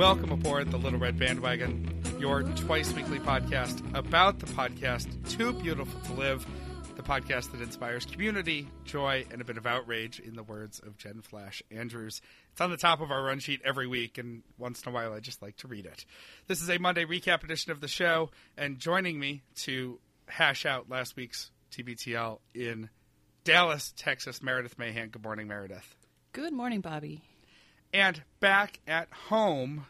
Welcome aboard the Little Red Bandwagon, your twice-weekly podcast about the podcast Too Beautiful to Live, the podcast that inspires community, joy, and a bit of outrage, in the words of Jen Flash Andrews. It's on the top of our run sheet every week, and once in a while I just like to read it. This is a Monday recap edition of the show, and joining me to hash out last week's TBTL in Dallas, Texas, Meredith Mahan. Good morning, Meredith. Good morning, Bobby. And back at home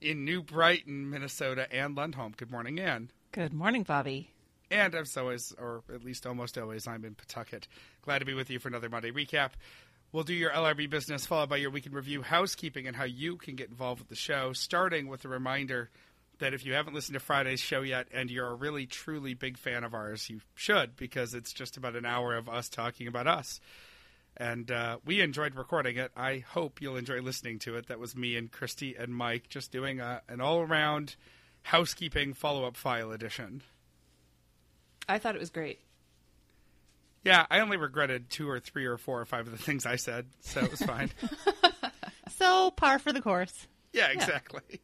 in New Brighton, Minnesota, Ann Lundholm. Good morning, Ann. Good morning, Bobby. And as always, or at least almost always, I'm in Pawtucket. Glad to be with you for another Monday recap. We'll do your LRB business, followed by your weekend review, housekeeping, and how you can get involved with the show, starting with a reminder that if you haven't listened to Friday's show yet and you're a really, truly big fan of ours, you should, because it's just about an hour of us talking about us. And we enjoyed recording it. I hope you'll enjoy listening to it. That was me and Christy and Mike just doing an all-around housekeeping follow-up file edition. I thought it was great. Yeah, I only regretted 2 or 3 or 4 or 5 of the things I said, so it was fine. So par for the course. Yeah, exactly.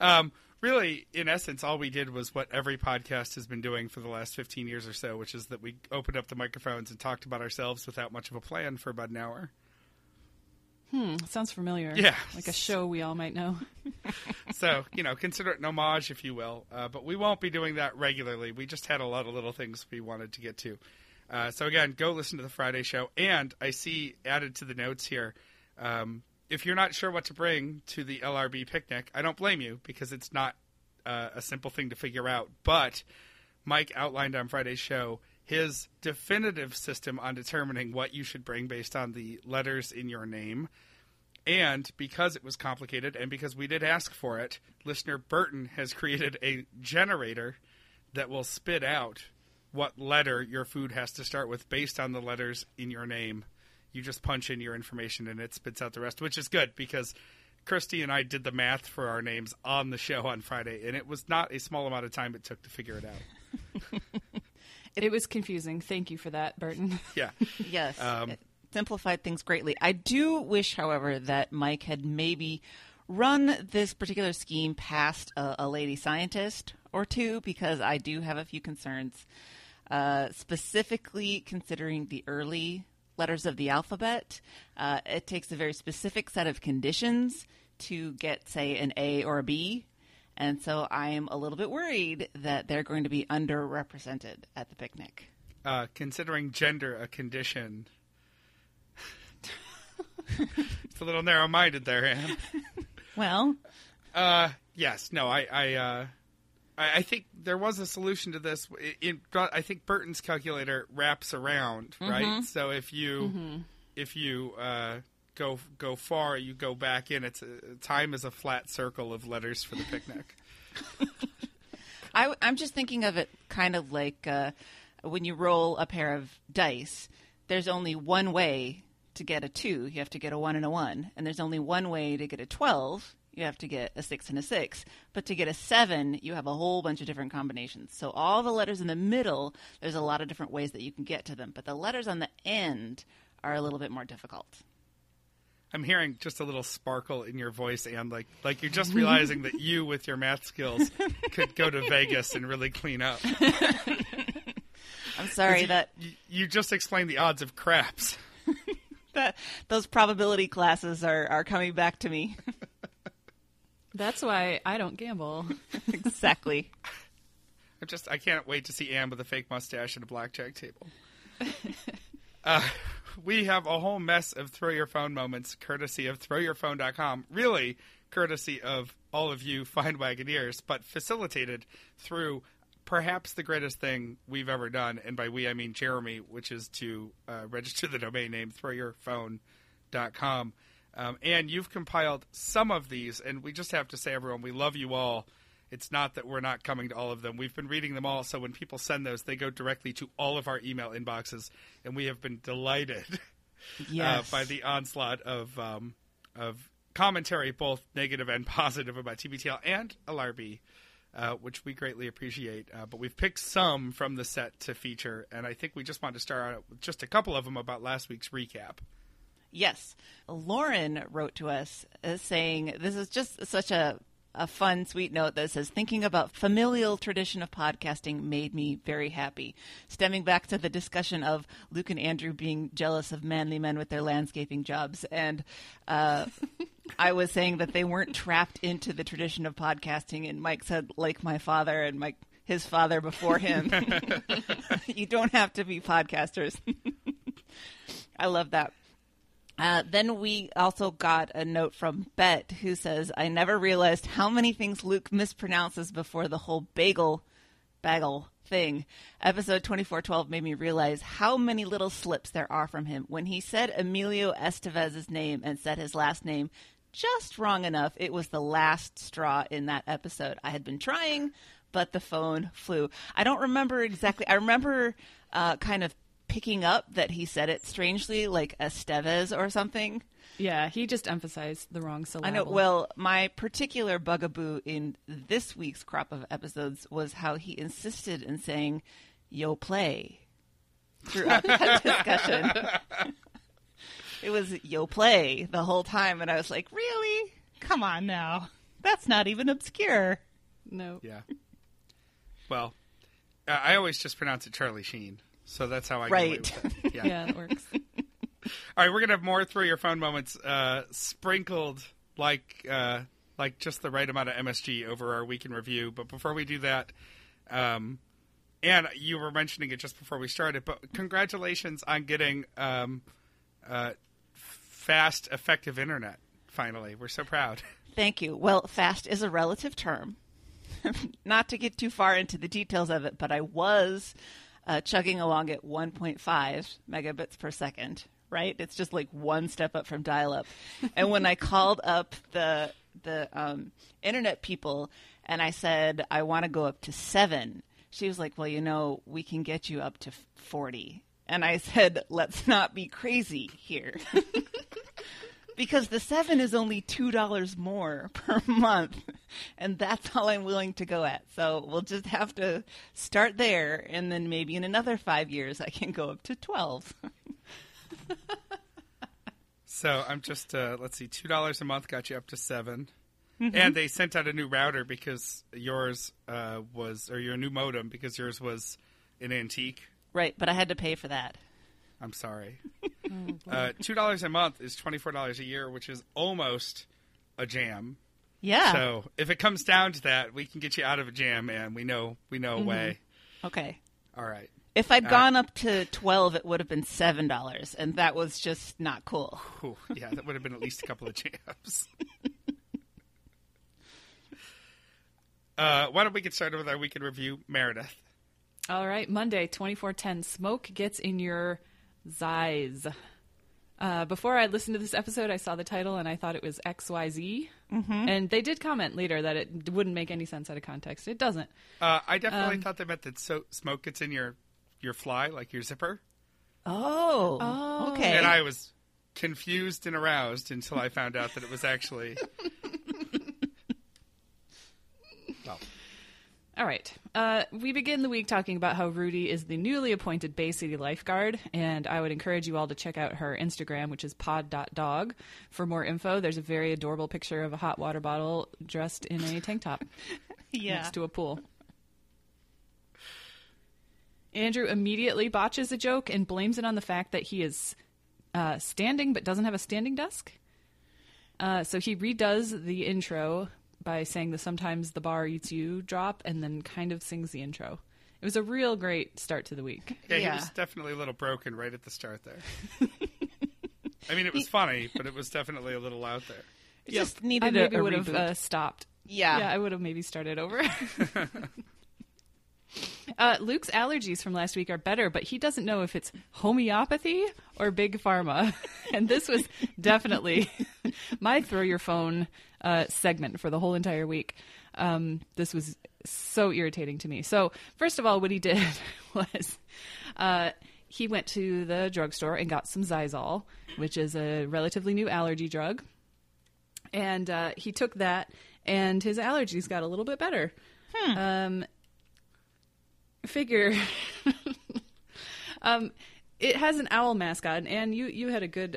Yeah. Really, in essence, all we did was what every podcast has been doing for the last 15 years or so, which is that we opened up the microphones and talked about ourselves without much of a plan for about an hour. Sounds familiar. Yeah. Like a show we all might know. So, consider it an homage, if you will. But we won't be doing that regularly. We just had a lot of little things we wanted to get to. So, again, go listen to the Friday show. And I see added to the notes here, if you're not sure what to bring to the LRB picnic, I don't blame you, because it's not a simple thing to figure out. But Mike outlined on Friday's show his definitive system on determining what you should bring based on the letters in your name. And because it was complicated and because we did ask for it, listener Burton has created a generator that will spit out what letter your food has to start with based on the letters in your name. You just punch in your information and it spits out the rest, which is good because Christy and I did the math for our names on the show on Friday, and it was not a small amount of time it took to figure it out. It was confusing. Thank you for that, Burton. Yeah. Yes. It simplified things greatly. I do wish, however, that Mike had maybe run this particular scheme past a lady scientist or two, because I do have a few concerns, specifically considering the early letters of the alphabet. It takes a very specific set of conditions to get, say, an A or a B. And so I am a little bit worried that they're going to be underrepresented at the picnic. Considering gender a condition. It's a little narrow-minded there, Anne. Well. Yes. No, I think there was a solution to this. I think Burton's calculator wraps around, right? Mm-hmm. So if you go far, you go back in. Time is a flat circle of letters for the picnic. I'm just thinking of it kind of like when you roll a pair of dice. There's only one way to get a 2. You have to get a 1 and a 1. And there's only one way to get a 12. You have to get a 6 and a 6. But to get a 7, you have a whole bunch of different combinations. So all the letters in the middle, there's a lot of different ways that you can get to them. But the letters on the end are a little bit more difficult. I'm hearing just a little sparkle in your voice, Anne, like you're just realizing that you, with your math skills, could go to Vegas and really clean up. I'm sorry that... You just explained the odds of craps. Those probability classes are coming back to me. That's why I don't gamble. Exactly. I can't wait to see Anne with a fake mustache at a blackjack table. We have a whole mess of Throw Your Phone moments, courtesy of throwyourphone.com. Really, courtesy of all of you fine Wagoneers, but facilitated through perhaps the greatest thing we've ever done. And by we, I mean Jeremy, which is to register the domain name throwyourphone.com. And you've compiled some of these, and we just have to say, everyone, we love you all. It's not that we're not coming to all of them. We've been reading them all, so when people send those, they go directly to all of our email inboxes, and we have been delighted by the onslaught of commentary, both negative and positive, about TBTL and LRB, which we greatly appreciate. But we've picked some from the set to feature, and I think we just want to start out with just a couple of them about last week's recap. Yes. Lauren wrote to us saying, this is just such a a fun, sweet note that says, thinking about familial tradition of podcasting made me very happy. Stemming back to the discussion of Luke and Andrew being jealous of manly men with their landscaping jobs. And I was saying that they weren't trapped into the tradition of podcasting. And Mike said, like my father and Mike, his father before him. You don't have to be podcasters. I love that. Then we also got a note from Bet, who says, I never realized how many things Luke mispronounces before the whole bagel thing. Episode 2412 made me realize how many little slips there are from him. When he said Emilio Estevez's name and said his last name just wrong enough, it was the last straw in that episode. I had been trying, but the phone flew. I don't remember exactly. I remember kind of picking up that he said it strangely, like Estevez or something. Yeah, he just emphasized the wrong syllable. I know. Well, my particular bugaboo in this week's crop of episodes was how he insisted in saying Yoplait throughout that discussion. It was Yoplait the whole time, and I was like, really? Come on now. That's not even obscure. No. Yeah. Well, I always just pronounce it Charlie Sheen. So that's how I get away with it. Yeah. Yeah, it works. All right, we're going to have more Throw Your Phone moments sprinkled like just the right amount of MSG over our week in review. But before we do that, Ann, you were mentioning it just before we started, but congratulations on getting fast, effective internet, finally. We're so proud. Thank you. Well, fast is a relative term. Not to get too far into the details of it, but I was chugging along at 1.5 megabits per second, right? It's just like one step up from dial-up. And when I called up the internet people and I said, I want to go up to 7, she was like, well, you know, we can get you up to 40. And I said, let's not be crazy here. Because the 7 is only $2 more per month. And that's all I'm willing to go at. So we'll just have to start there. And then maybe in another 5 years, I can go up to 12. So I'm just, let's see, $2 a month got you up to 7. Mm-hmm. And they sent out a new router because yours was, or your new modem, because yours was an antique. Right. But I had to pay for that. I'm sorry. $2 a month is $24 a year, which is almost a jam. Yeah. So if it comes down to that, we can get you out of a jam, man. We know mm-hmm. a way. Okay. All right. If I'd gone up to 12, it would have been $7, and that was just not cool. Ooh, yeah, that would have been at least a couple of jams. Why don't we get started with our weekend review, Meredith? All right. Monday, 2410. Smoke gets in your Zyz. Before I listened to this episode, I saw the title and I thought it was XYZ. Mm-hmm. And they did comment later that it wouldn't make any sense out of context. It doesn't. I definitely thought they meant that smoke gets in your fly, like your zipper. Oh, okay. And I was confused and aroused until I found out that it was actually... Well... All right. We begin the week talking about how Rudy is the newly appointed Bay City lifeguard, and I would encourage you all to check out her Instagram, which is pod.dog. For more info, there's a very adorable picture of a hot water bottle dressed in a tank top next to a pool. Andrew immediately botches a joke and blames it on the fact that he is standing but doesn't have a standing desk. So he redoes the intro by saying the "sometimes the bar eats you" drop, and then kind of sings the intro. It was a real great start to the week. Yeah, he was definitely a little broken right at the start there. I mean, it was funny, but it was definitely a little out there. It just needed I maybe would have stopped. Yeah, I would have maybe started over. Luke's allergies from last week are better, but he doesn't know if it's homeopathy or big pharma. And this was definitely my Throw Your Phone segment for the whole entire week. This was so irritating to me. So first of all, what he did was he went to the drugstore and got some Zyzol, which is a relatively new allergy drug. And he took that, and his allergies got a little bit better. Figure. It has an owl mascot, and you had a good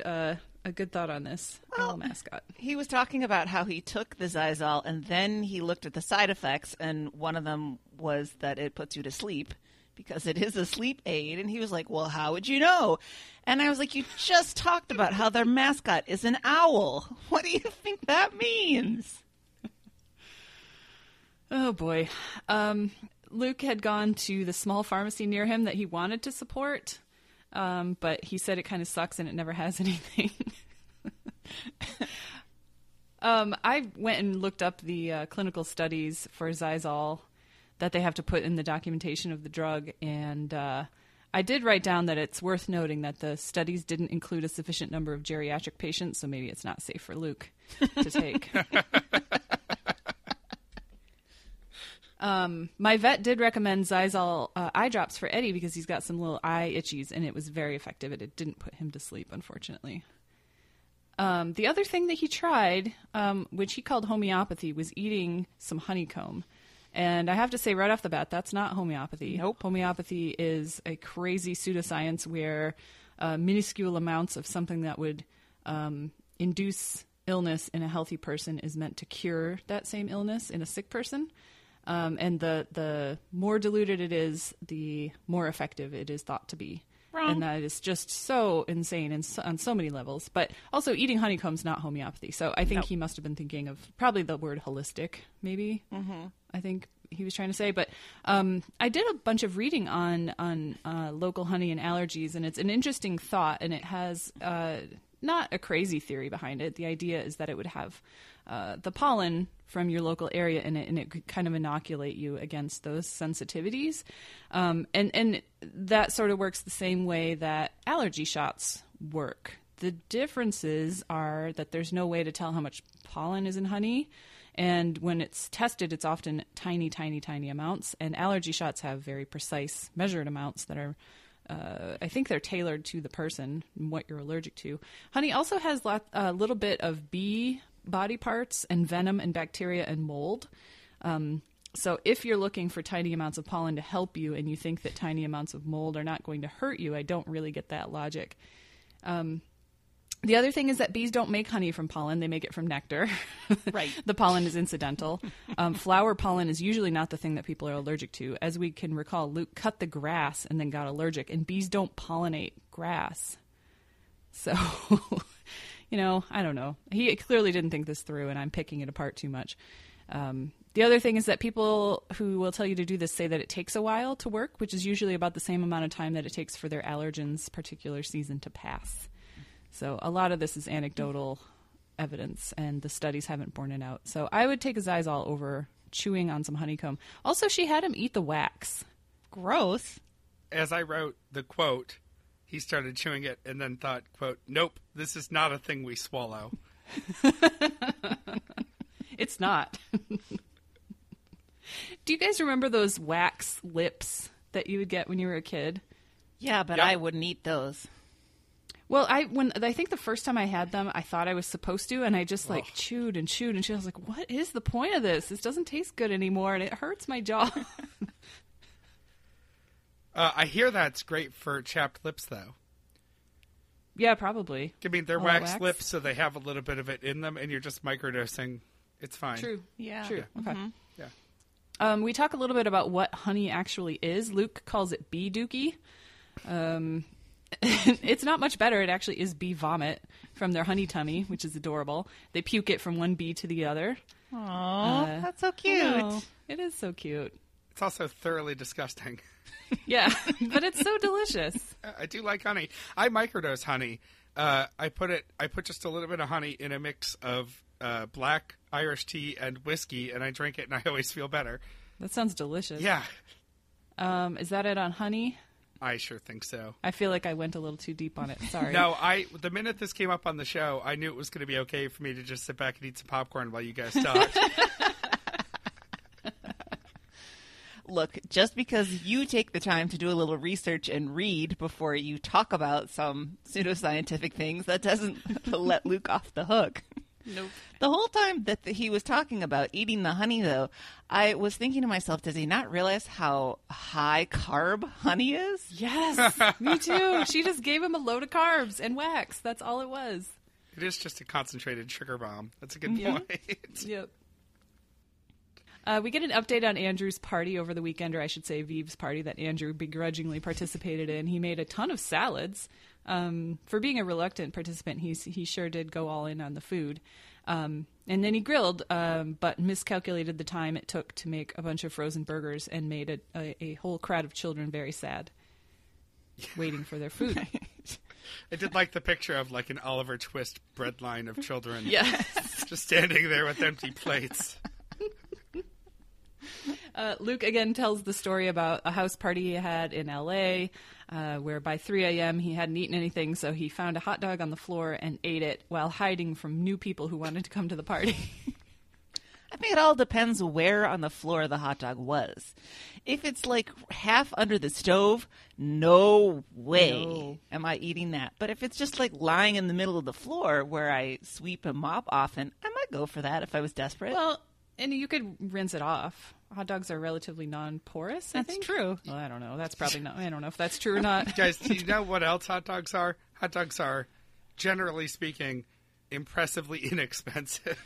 a good thought on this owl mascot. He was talking about how he took the Zyzol and then he looked at the side effects, and one of them was that it puts you to sleep because it is a sleep aid. And he was like, well, how would you know? And I was like, you just talked about how their mascot is an owl. What do you think that means? Oh, boy. Luke had gone to the small pharmacy near him that he wanted to support, but he said it kind of sucks and it never has anything. I went and looked up the clinical studies for Zyzol that they have to put in the documentation of the drug, and I did write down that it's worth noting that the studies didn't include a sufficient number of geriatric patients, so maybe it's not safe for Luke to take. My vet did recommend Zyzol eye drops for Eddie because he's got some little eye itchies, and it was very effective. It didn't put him to sleep, unfortunately. The other thing that he tried, which he called homeopathy, was eating some honeycomb. And I have to say right off the bat, that's not homeopathy. Nope. Homeopathy is a crazy pseudoscience where minuscule amounts of something that would induce illness in a healthy person is meant to cure that same illness in a sick person. And the more diluted it is, the more effective it is thought to be. Wrong. And that is just so insane and on so many levels. But also eating honeycomb is not homeopathy. So I think he must have been thinking of probably the word holistic, maybe. Mm-hmm. I think he was trying to say. But I did a bunch of reading on local honey and allergies. And it's an interesting thought. And it has not a crazy theory behind it. The idea is that it would have the pollen from your local area in it, and it could kind of inoculate you against those sensitivities. And that sort of works the same way that allergy shots work. The differences are that there's no way to tell how much pollen is in honey. And when it's tested, it's often tiny, tiny, tiny amounts. And allergy shots have very precise measured amounts that are I think they're tailored to the person and what you're allergic to. Honey also has a little bit of bee body parts and venom and bacteria and mold. So if you're looking for tiny amounts of pollen to help you and you think that tiny amounts of mold are not going to hurt you, I don't really get that logic. The other thing is that bees don't make honey from pollen. They make it from nectar. Right. The pollen is incidental. Flower pollen is usually not the thing that people are allergic to. As we can recall, Luke cut the grass and then got allergic, and bees don't pollinate grass. So, you know, I don't know. He clearly didn't think this through, and I'm picking it apart too much. The other thing is that people who will tell you to do this say that it takes a while to work, which is usually about the same amount of time that it takes for their allergens' particular season to pass. So a lot of this is anecdotal evidence, and the studies haven't borne it out. So I would take a Zyzol over chewing on some honeycomb. Also, she had him eat the wax. Gross. As I wrote the quote, he started chewing it and then thought, quote, nope, this is not a thing we swallow. It's not. Do you guys remember those wax lips that you would get when you were a kid? Yeah, but yep. I wouldn't eat those. Well, I think the first time I had them, I thought I was supposed to, and I just chewed and chewed. I was like, what is the point of this? This doesn't taste good anymore, and it hurts my jaw. I hear that's great for chapped lips, though. Yeah, probably. I mean, they're wax lips, so they have a little bit of it in them, and you're just microdosing. It's fine. True. Yeah. True. Yeah. Okay. Mm-hmm. Yeah. We talk a little bit about what honey actually is. Luke calls it bee dookie. It's not much better. It actually is bee vomit from their honey tummy, which is adorable. They puke it from one bee to the other. Aww, that's so cute. It is so cute. It's also thoroughly disgusting. Yeah, but it's so delicious. I do like honey. I microdose honey. I put just a little bit of honey in a mix of black Irish tea and whiskey, and I drink it, and I always feel better. That sounds delicious. Yeah. Is that it on honey? I sure think so. I feel like I went a little too deep on it. Sorry. No, the minute this came up on the show, I knew it was going to be okay for me to just sit back and eat some popcorn while you guys talked. Look, just because you take the time to do a little research and read before you talk about some pseudoscientific things, that doesn't let Luke off the hook. Nope. The whole time that he was talking about eating the honey, though, I was thinking to myself, does he not realize how high carb honey is? Yes, me too. She just gave him a load of carbs and wax. That's all it was. It is just a concentrated sugar bomb. That's a good point. Yep. We get an update on Andrew's party over the weekend, or I should say Veeb's party that Andrew begrudgingly participated in. He made a ton of salads. For being a reluctant participant, he sure did go all in on the food. And then he grilled, but miscalculated the time it took to make a bunch of frozen burgers and made a whole crowd of children very sad, waiting for their food. I did like the picture of like an Oliver Twist breadline of children just standing there with empty plates. Luke again tells the story about a house party he had in LA, where by 3 a.m. he hadn't eaten anything, so he found a hot dog on the floor and ate it while hiding from new people who wanted to come to the party. I think it all depends where on the floor the hot dog was. If it's like half under the stove, no way am I eating that. But if it's just like lying in the middle of the floor where I sweep and mop often, I might go for that if I was desperate. Well, and you could rinse it off. Hot dogs are relatively non-porous, I think. That's true. Well, I don't know. That's probably not. I don't know if that's true or not. Guys, do you know what else hot dogs are? Hot dogs are, generally speaking, impressively inexpensive.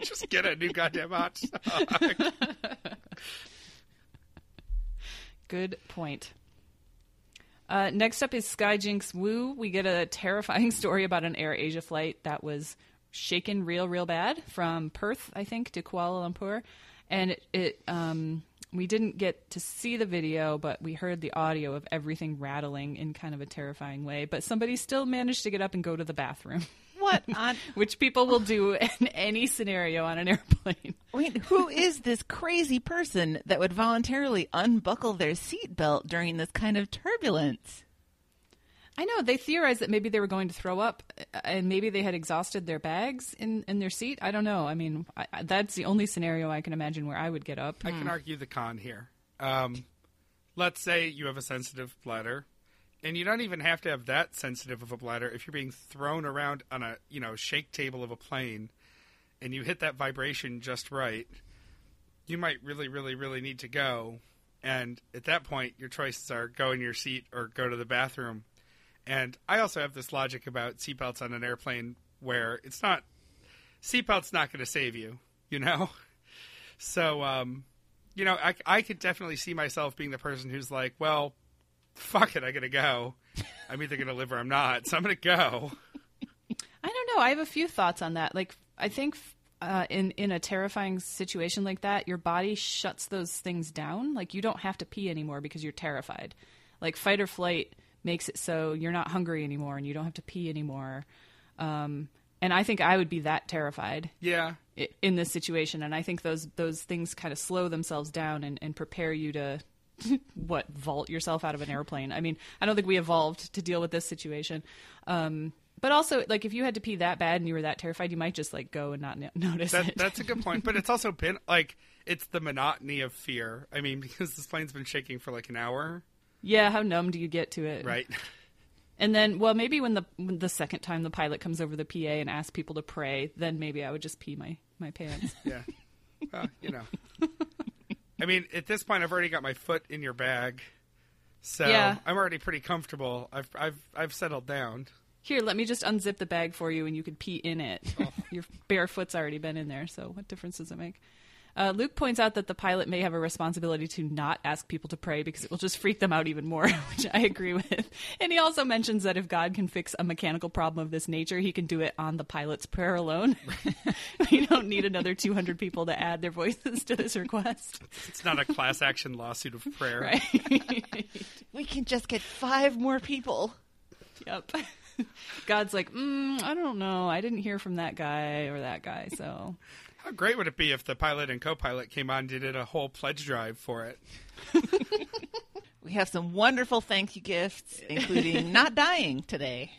Just get a new goddamn hot dog. Good point. Next up is Skyjinx Wu. We get a terrifying story about an Air Asia flight that was shaken real bad from Perth, I think, to Kuala Lumpur. And we didn't get to see the video, but we heard the audio of everything rattling in kind of a terrifying way. But somebody still managed to get up and go to the bathroom. What on? Which people will do in any scenario on an airplane. I mean, who is this crazy person that would voluntarily unbuckle their seatbelt during this kind of turbulence? I know. They theorized that maybe they were going to throw up and maybe they had exhausted their bags in their seat. I don't know. I mean, that's the only scenario I can imagine where I would get up. I can argue the con here. Let's say you have a sensitive bladder, and you don't even have to have that sensitive of a bladder. If you're being thrown around on a, shake table of a plane and you hit that vibration just right, you might really, really, really need to go. And at that point, your choices are go in your seat or go to the bathroom. And I also have this logic about seatbelts on an airplane where it's not – seatbelt's not going to save you, So, I could definitely see myself being the person who's like, well, fuck it. I got to go. I'm either going to live or I'm not. So I'm going to go. I don't know. I have a few thoughts on that. Like, I think in a terrifying situation like that, your body shuts those things down. Like, you don't have to pee anymore because you're terrified. Like, fight or flight – makes it so you're not hungry anymore and you don't have to pee anymore. And I think I would be that terrified in this situation. And I think those things kind of slow themselves down and prepare you to, vault yourself out of an airplane. I mean, I don't think we evolved to deal with this situation. But also, like, if you had to pee that bad and you were that terrified, you might just, like, go and not notice it. That's a good point. But it's also been, like, it's the monotony of fear. I mean, because this plane's been shaking for, like, an hour. Yeah, how numb do you get to it? Right. And then, well, maybe when the second time the pilot comes over the PA and asks people to pray, then maybe I would just pee my pants. Yeah. Well, I mean, at this point, I've already got my foot in your bag, so I'm already pretty comfortable. I've settled down. Here, let me just unzip the bag for you, and you could pee in it. Oh. Your bare foot's already been in there, so what difference does it make? Luke points out that the pilot may have a responsibility to not ask people to pray because it will just freak them out even more, which I agree with. And he also mentions that if God can fix a mechanical problem of this nature, he can do it on the pilot's prayer alone. You don't need another 200 people to add their voices to this request. It's not a class action lawsuit of prayer. Right. We can just get 5 more people. Yep. God's like, I don't know. I didn't hear from that guy or that guy, so... How great would it be if the pilot and co-pilot came on and did a whole pledge drive for it? We have some wonderful thank you gifts, including not dying today.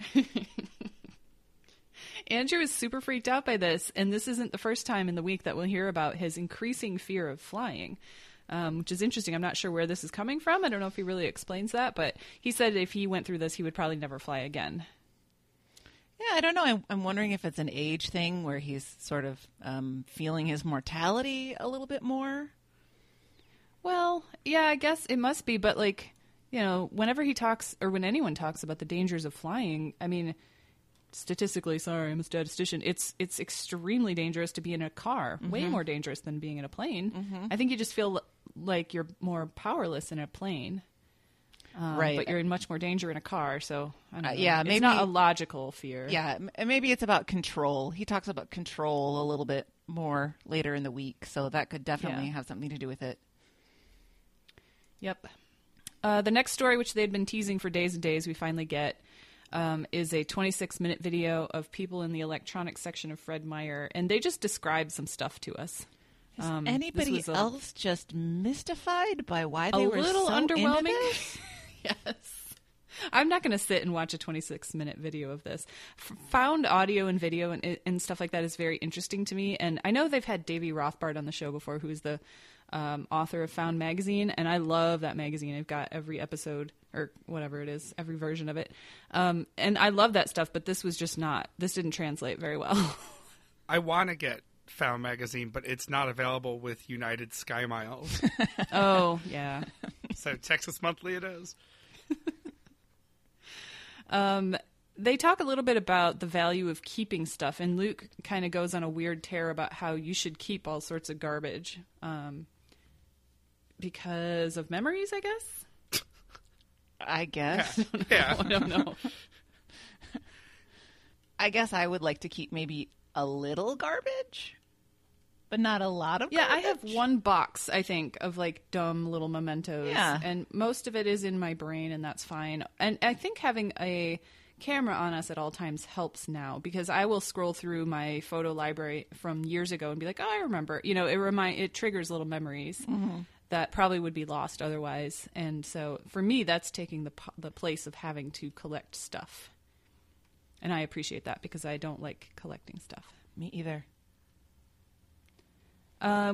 Andrew is super freaked out by this, and this isn't the first time in the week that we'll hear about his increasing fear of flying, which is interesting. I'm not sure where this is coming from. I don't know if he really explains that, but he said if he went through this, he would probably never fly again. Yeah, I don't know. I'm wondering if it's an age thing where he's sort of feeling his mortality a little bit more. Well, yeah, I guess it must be. But, like, whenever he talks or when anyone talks about the dangers of flying, I mean, statistically, sorry, I'm a statistician, it's extremely dangerous to be in a car, mm-hmm. way more dangerous than being in a plane. Mm-hmm. I think you just feel like you're more powerless in a plane. Right. But you're in much more danger in a car, so I don't know. Yeah, maybe, it's not a logical fear. Yeah, maybe it's about control. He talks about control a little bit more later in the week, so that could definitely have something to do with it. Yep. The next story, which they'd been teasing for days and days, we finally get, is a 26-minute video of people in the electronics section of Fred Meyer, and they just describe some stuff to us. Is anybody else just mystified by why they were so underwhelming? Into this? Yes. I'm not going to sit and watch a 26-minute video of this. Found audio and video and stuff like that is very interesting to me. And I know they've had Davey Rothbard on the show before, who's the author of Found Magazine. And I love that magazine. I've got every episode or whatever it is, every version of it. And I love that stuff, but this was just not, this didn't translate very well. I want to get Found Magazine, but it's not available with United Sky Miles. Oh, yeah. So Texas Monthly it is. They talk a little bit about the value of keeping stuff, and Luke kind of goes on a weird tear about how you should keep all sorts of garbage because of memories, I guess? I guess. Yeah. I don't know. I guess I would like to keep maybe a little garbage, but not a lot of garbage. Yeah, I have one box, I think, of like dumb little mementos. Yeah. And most of it is in my brain, and that's fine. And I think having a camera on us at all times helps now, because I will scroll through my photo library from years ago and be like, oh, I remember. You know, it triggers little memories mm-hmm. that probably would be lost otherwise. And so for me, that's taking the place of having to collect stuff. And I appreciate that because I don't like collecting stuff. Me either.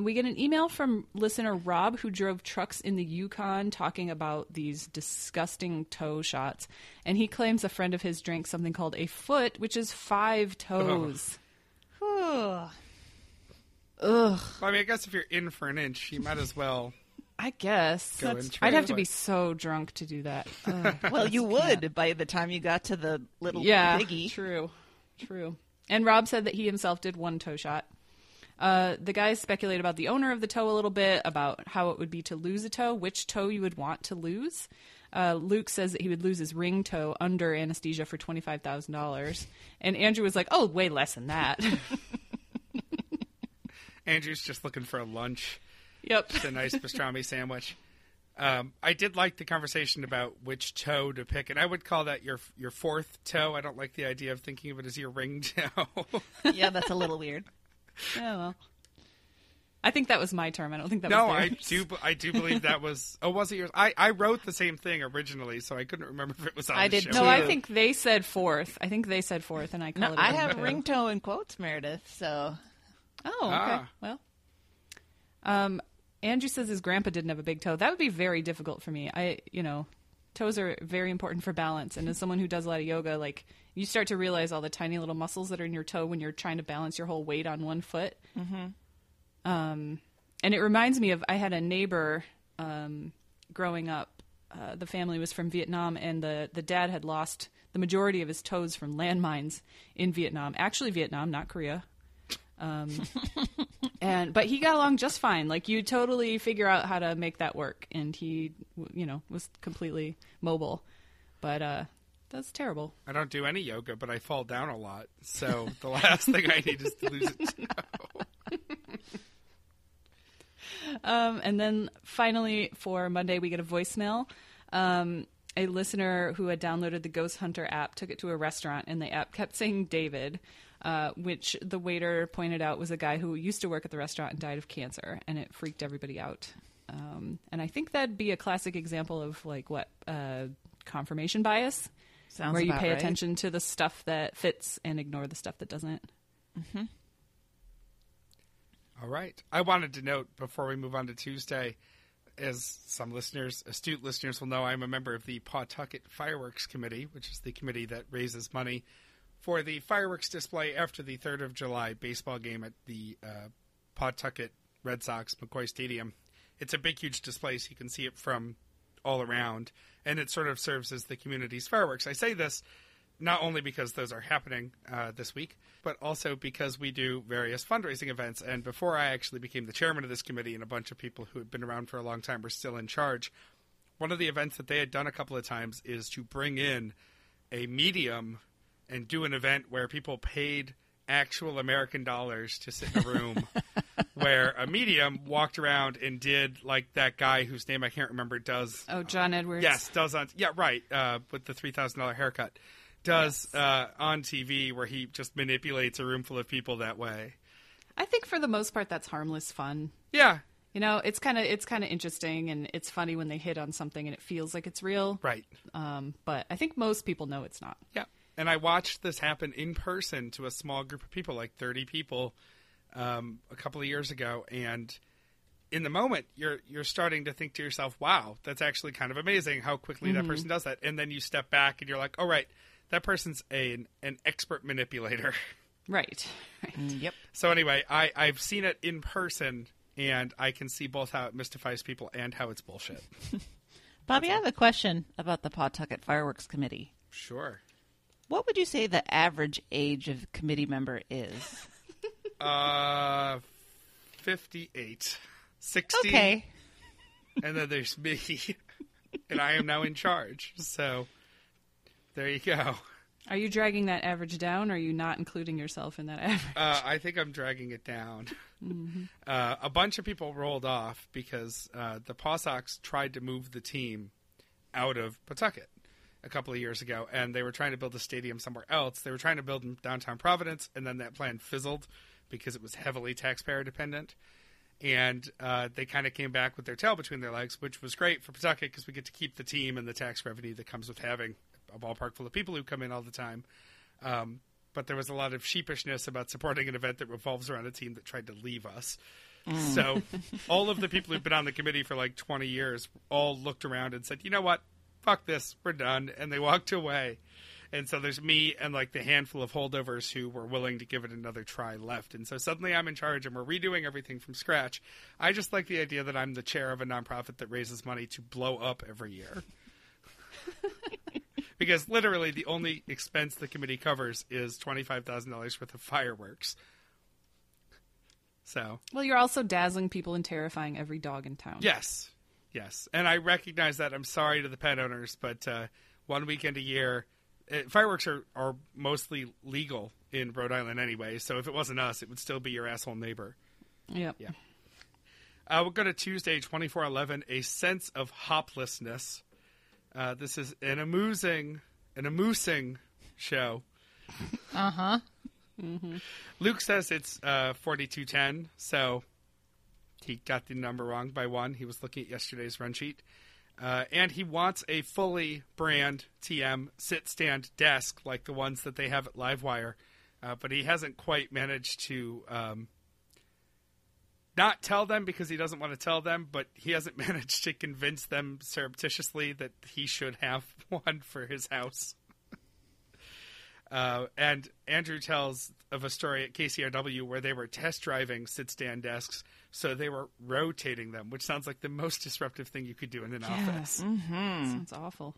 We get an email from listener Rob, who drove trucks in the Yukon, talking about these disgusting toe shots. And he claims a friend of his drank something called a foot, which is 5 toes. Ugh. Well, I mean, I guess if you're in for an inch, you might as well. I guess. I'd have to be so drunk to do that. Well, you would by the time you got to the little piggy. Yeah, true. And Rob said that he himself did 1 toe shot. The guys speculate about the owner of the toe a little bit, about how it would be to lose a toe, which toe you would want to lose. Luke says that he would lose his ring toe under anesthesia for $25,000. And Andrew was like, oh, way less than that. Andrew's just looking for a lunch. Yep. Just a nice pastrami sandwich. I did like the conversation about which toe to pick, and I would call that your 4th toe. I don't like the idea of thinking of it as your ring toe. Yeah, that's a little weird. Oh, well. I think that was my term. I don't think that was theirs. I do believe that was... Oh, was it yours? I wrote the same thing originally, so I couldn't remember if it was on the show. No, I think they said 4th. I think they said 4th, and I call it I have ring toe in quotes, Meredith, so... Oh, okay. Well... Andrew says his grandpa didn't have a big toe. That would be very difficult for me. Toes are very important for balance. And as someone who does a lot of yoga, like you start to realize all the tiny little muscles that are in your toe when you're trying to balance your whole weight on 1 foot. Mm-hmm. And it reminds me of, I had a neighbor, growing up, the family was from Vietnam, and the dad had lost the majority of his toes from landmines in Vietnam. Actually, Vietnam, not Korea. But he got along just fine. Like, you totally figure out how to make that work, and he, was completely mobile. But that's terrible. I don't do any yoga, but I fall down a lot. So the last thing I need is to lose it. And then finally, for Monday, we get a voicemail. A listener who had downloaded the Ghost Hunter app took it to a restaurant, and the app kept saying David. Which the waiter pointed out was a guy who used to work at the restaurant and died of cancer, and it freaked everybody out. And I think that'd be a classic example of confirmation bias. Sounds where you pay right. attention to the stuff that fits and ignore the stuff that doesn't. Mm-hmm. All right. I wanted to note before we move on to Tuesday, as some listeners, astute listeners will know, I'm a member of the Pawtucket Fireworks Committee, which is the committee that raises money for the fireworks display after the 3rd of July baseball game at the Pawtucket Red Sox McCoy Stadium. It's a big, huge display, so you can see it from all around, and it sort of serves as the community's fireworks. I say this not only because those are happening this week, but also because we do various fundraising events. And before I actually became the chairman of this committee and a bunch of people who had been around for a long time were still in charge, one of the events that they had done a couple of times is to bring in a medium and do an event where people paid actual American dollars to sit in a room where a medium walked around and did like that guy whose name I can't remember does. Oh, John Edwards. Yes. With the $3,000 haircut does on TV where he just manipulates a room full of people that way. I think for the most part, that's harmless fun. Yeah. You know, it's kind of interesting, and it's funny when they hit on something and it feels like it's real. Right. But I think most people know it's not. Yeah. And I watched this happen in person to a small group of people, like 30 people, a couple of years ago. And in the moment, you're starting to think to yourself, wow, that's actually kind of amazing how quickly that person does that. And then you step back and you're like, all right, that person's an expert manipulator. Right. Yep. So anyway, I've seen it in person. And I can see both how it mystifies people and how it's bullshit. Bobby, I have a question about the Pawtucket Fireworks Committee. Sure. What would you say the average age of committee member is? 58. 60. Okay. And then there's me. And I am now in charge. So there you go. Are you dragging that average down, or are you not including yourself in that average? I think I'm dragging it down. Mm-hmm. A bunch of people rolled off because the Paw Sox tried to move the team out of Pawtucket a couple of years ago, and they were trying to build a stadium somewhere else. They were trying to build in downtown Providence, and then that plan fizzled because it was heavily taxpayer dependent. And they kind of came back with their tail between their legs, which was great for Pawtucket because we get to keep the team and the tax revenue that comes with having a ballpark full of people who come in all the time. But there was a lot of sheepishness about supporting an event that revolves around a team that tried to leave us. So all of the people who've been on the committee for like 20 years all looked around and said, you know what? Fuck this. We're done. And they walked away. And so there's me and like the handful of holdovers who were willing to give it another try left. And so suddenly I'm in charge and we're redoing everything from scratch. I just like the idea that I'm the chair of a nonprofit that raises money to blow up every year. Because literally the only expense the committee covers is $25,000 worth of fireworks. So. Well, you're also dazzling people and terrifying every dog in town. Yes. And I recognize that. I'm sorry to the pet owners, but one weekend a year, fireworks are mostly legal in Rhode Island anyway. So if it wasn't us, it would still be your asshole neighbor. Yep. Yeah. We'll go to Tuesday, 24/11, a sense of hoplessness. This is an amusing show. Uh-huh. Mm-hmm. Luke says it's 4210, so he got the number wrong by one. He was looking at yesterday's run sheet. And he wants a fully brand TM sit-stand desk like the ones that they have at Livewire. But he hasn't quite managed to not tell them because he doesn't want to tell them, but he hasn't managed to convince them surreptitiously that he should have one for his house. And Andrew tells of a story at KCRW where they were test driving sit-stand desks, so they were rotating them, which sounds like the most disruptive thing you could do in an office. Mm-hmm. Sounds awful.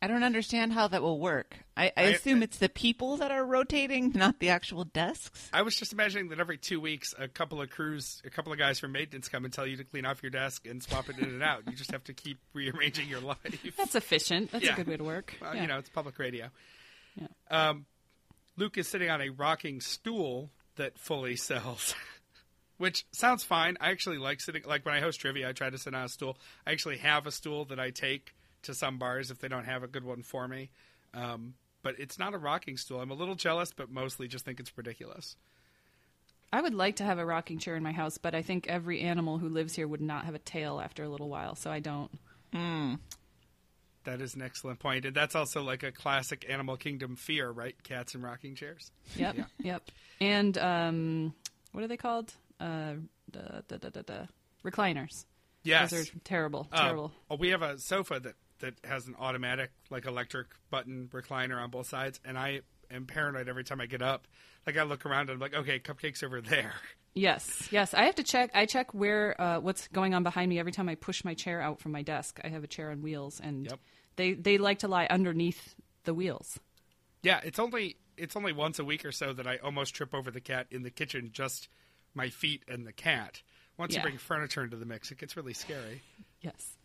I don't understand how that will work. I assume it's the people that are rotating, not the actual desks. I was just imagining that every 2 weeks, a couple of guys from maintenance come and tell you to clean off your desk and swap it in and out. You just have to keep rearranging your life. That's efficient. That's a good way to work. Well, yeah. You know, it's public radio. Yeah. Luke is sitting on a rocking stool that fully sells, which sounds fine. I actually like sitting. Like when I host trivia, I try to sit on a stool. I actually have a stool that I take to some bars if they don't have a good one for me. But it's not a rocking stool. I'm a little jealous, but mostly just think it's ridiculous. I would like to have a rocking chair in my house, but I think every animal who lives here would not have a tail after a little while, so I don't. That is an excellent point. And that's also like a classic Animal Kingdom fear, right? Cats and rocking chairs. Yep. Yeah. Yep. And what are they called? Recliners. Yes. Those are terrible. We have a sofa that has an automatic, like, electric button recliner on both sides. And I am paranoid every time I get up. Like, I look around and I'm like, okay, Cupcake's over there. Yes. I have to check. I check where what's going on behind me every time I push my chair out from my desk. I have a chair on wheels, and they like to lie underneath the wheels. Yeah, it's only once a week or so that I almost trip over the cat in the kitchen, just my feet and the cat. Once you bring furniture into the mix, it gets really scary. Yes.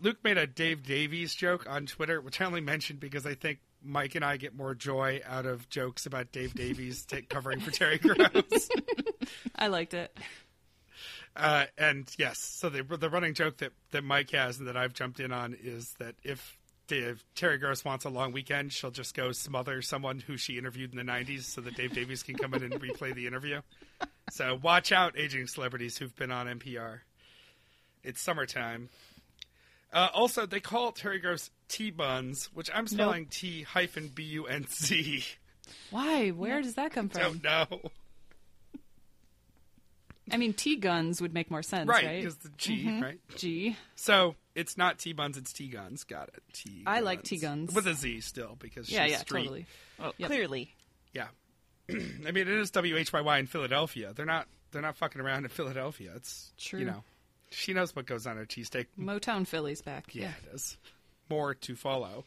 Luke made a Dave Davies joke on Twitter, which I only mentioned because I think Mike and I get more joy out of jokes about Dave Davies covering for Terry Gross. I liked it. And yes, so the running joke that Mike has and that I've jumped in on is that if Terry Gross wants a long weekend, she'll just go smother someone who she interviewed in the 90s so that Dave Davies can come in and replay the interview. So watch out, aging celebrities who've been on NPR. It's summertime. Also, they call Terry Gross T-Buns, which I'm spelling T-BUNZ. Why? Where does that come from? I don't know. I mean, T-Guns would make more sense, right? Right, because the G, right? G. So it's not T-Buns, it's T-Guns. Got it. T-Guns. I like T-Guns. With a Z still, because she's street. Totally. Oh, yep. Clearly. Yeah. I mean, it is WHYY in Philadelphia. They're not fucking around in Philadelphia. It's true. You know, she knows what goes on her cheesesteak. Motown Philly's back. Yeah, it is. More to follow.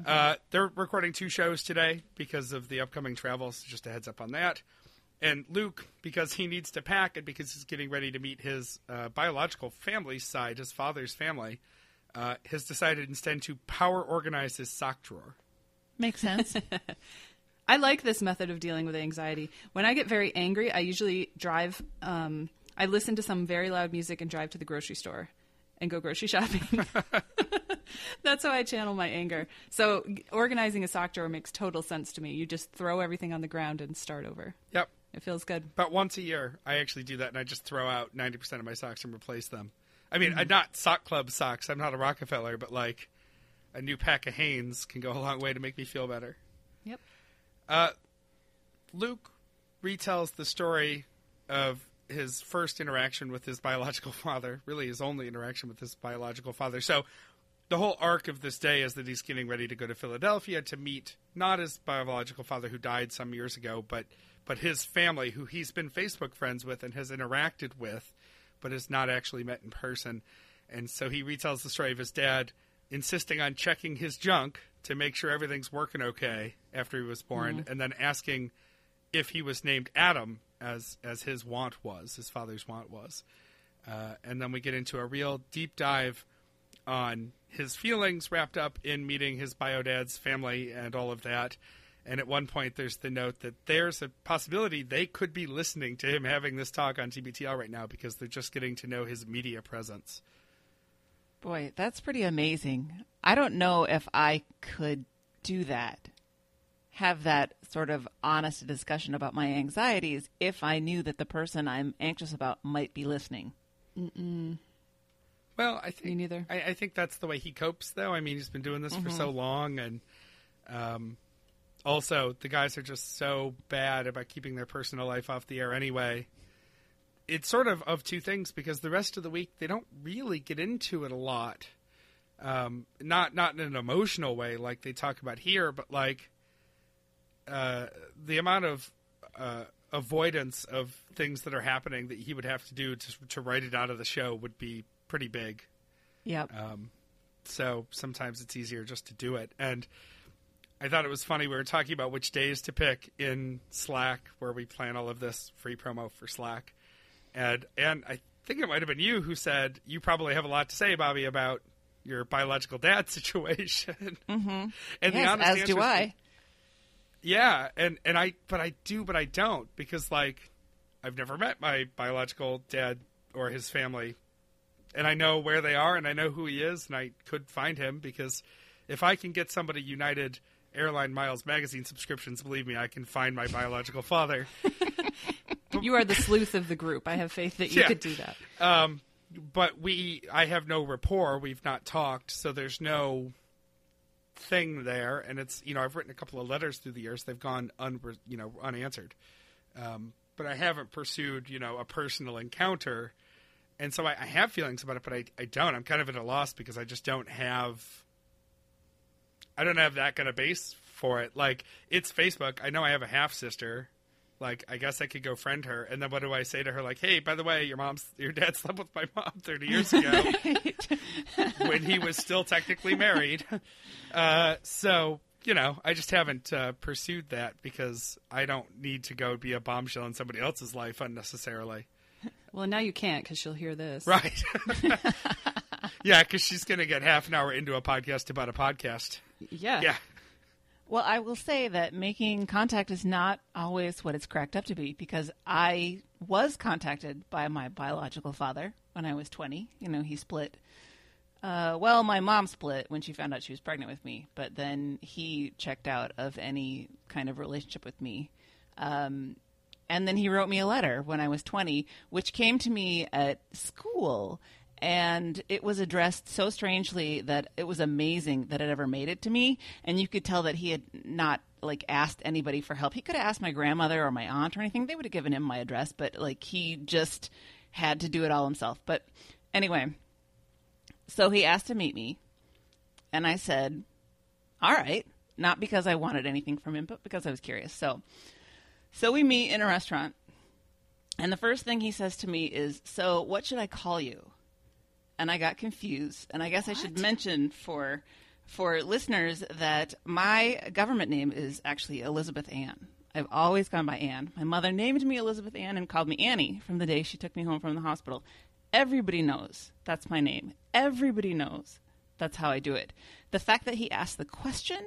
Mm-hmm. They're recording 2 shows today because of the upcoming travels. Just a heads up on that. And Luke, because he needs to pack and because he's getting ready to meet his biological family side, his father's family, has decided instead to power organize his sock drawer. Makes sense. I like this method of dealing with anxiety. When I get very angry, I usually drive. I listen to some very loud music and drive to the grocery store and go grocery shopping. That's how I channel my anger. So organizing a sock drawer makes total sense to me. You just throw everything on the ground and start over. Yep. It feels good. But once a year, I actually do that, and I just throw out 90% of my socks and replace them. I mean, I'm not sock club socks. I'm not a Rockefeller, but, like, a new pack of Hanes can go a long way to make me feel better. Yep. Luke retells the story of his first interaction with his biological father, really his only interaction with his biological father. So the whole arc of this day is that he's getting ready to go to Philadelphia to meet not his biological father, who died some years ago, but his family, who he's been Facebook friends with and has interacted with, but has not actually met in person. And so he retells the story of his dad insisting on checking his junk to make sure everything's working okay after he was born, and then asking if he was named Adam, as his want was, his father's want was. And then we get into a real deep dive on his feelings wrapped up in meeting his bio dad's family and all of that. And at one point, there's the note that there's a possibility they could be listening to him having this talk on TBTL right now because they're just getting to know his media presence. Boy, that's pretty amazing. I don't know if I could do that, have that sort of honest discussion about my anxieties if I knew that the person I'm anxious about might be listening. Mm-mm. Well, I think, me neither. I think that's the way he copes, though. I mean, he's been doing this for so long. And also, the guys are just so bad about keeping their personal life off the air anyway. It's sort of two things, because the rest of the week, they don't really get into it a lot. Not in an emotional way like they talk about here, but like the amount of avoidance of things that are happening that he would have to do to write it out of the show would be pretty big. Yep. So sometimes it's easier just to do it. And I thought it was funny. We were talking about which days to pick in Slack, where we plan all of this free promo for Slack. And I think it might have been you who said you probably have a lot to say, Bobby, about your biological dad situation. Mm-hmm. And yes, the honest as answer do I. Yeah, but I don't, because like I've never met my biological dad or his family. And I know where they are, and I know who he is, and I could find him, because if I can get somebody United Airline Miles magazine subscriptions, believe me, I can find my biological father. You are the sleuth of the group. I have faith that you could do that. But I have no rapport. We've not talked, so there's no thing there. And it's, you know, I've written a couple of letters through the years. They've gone unanswered. But I haven't pursued, you know, a personal encounter. And so I have feelings about it, but I don't. I'm kind of at a loss because I just don't have that kind of base for it. Like, it's Facebook. I know I have a half-sister. Like, I guess I could go friend her. And then what do I say to her? Like, hey, by the way, your dad slept with my mom 30 years ago when he was still technically married. So you know, I just haven't pursued that because I don't need to go be a bombshell in somebody else's life unnecessarily. Well, now you can't because she'll hear this. Right. Yeah, because she's going to get half an hour into a podcast about a podcast. Yeah. Yeah. Well, I will say that making contact is not always what it's cracked up to be, because I was contacted by my biological father when I was 20. You know, he split. Well, my mom split when she found out she was pregnant with me, but then he checked out of any kind of relationship with me. And then he wrote me a letter when I was 20, which came to me at school. And it was addressed so strangely that it was amazing that it ever made it to me. And you could tell that he had not, like, asked anybody for help. He could have asked my grandmother or my aunt or anything. They would have given him my address, but, like, he just had to do it all himself. But anyway, so he asked to meet me. And I said, all right, not because I wanted anything from him, but because I was curious. So we meet in a restaurant. And the first thing he says to me is, so what should I call you? And I got confused. And I guess I should mention for listeners that my government name is actually Elizabeth Ann. I've always gone by Ann. My mother named me Elizabeth Ann and called me Annie from the day she took me home from the hospital. Everybody knows that's my name. Everybody knows that's how I do it. The fact that he asked the question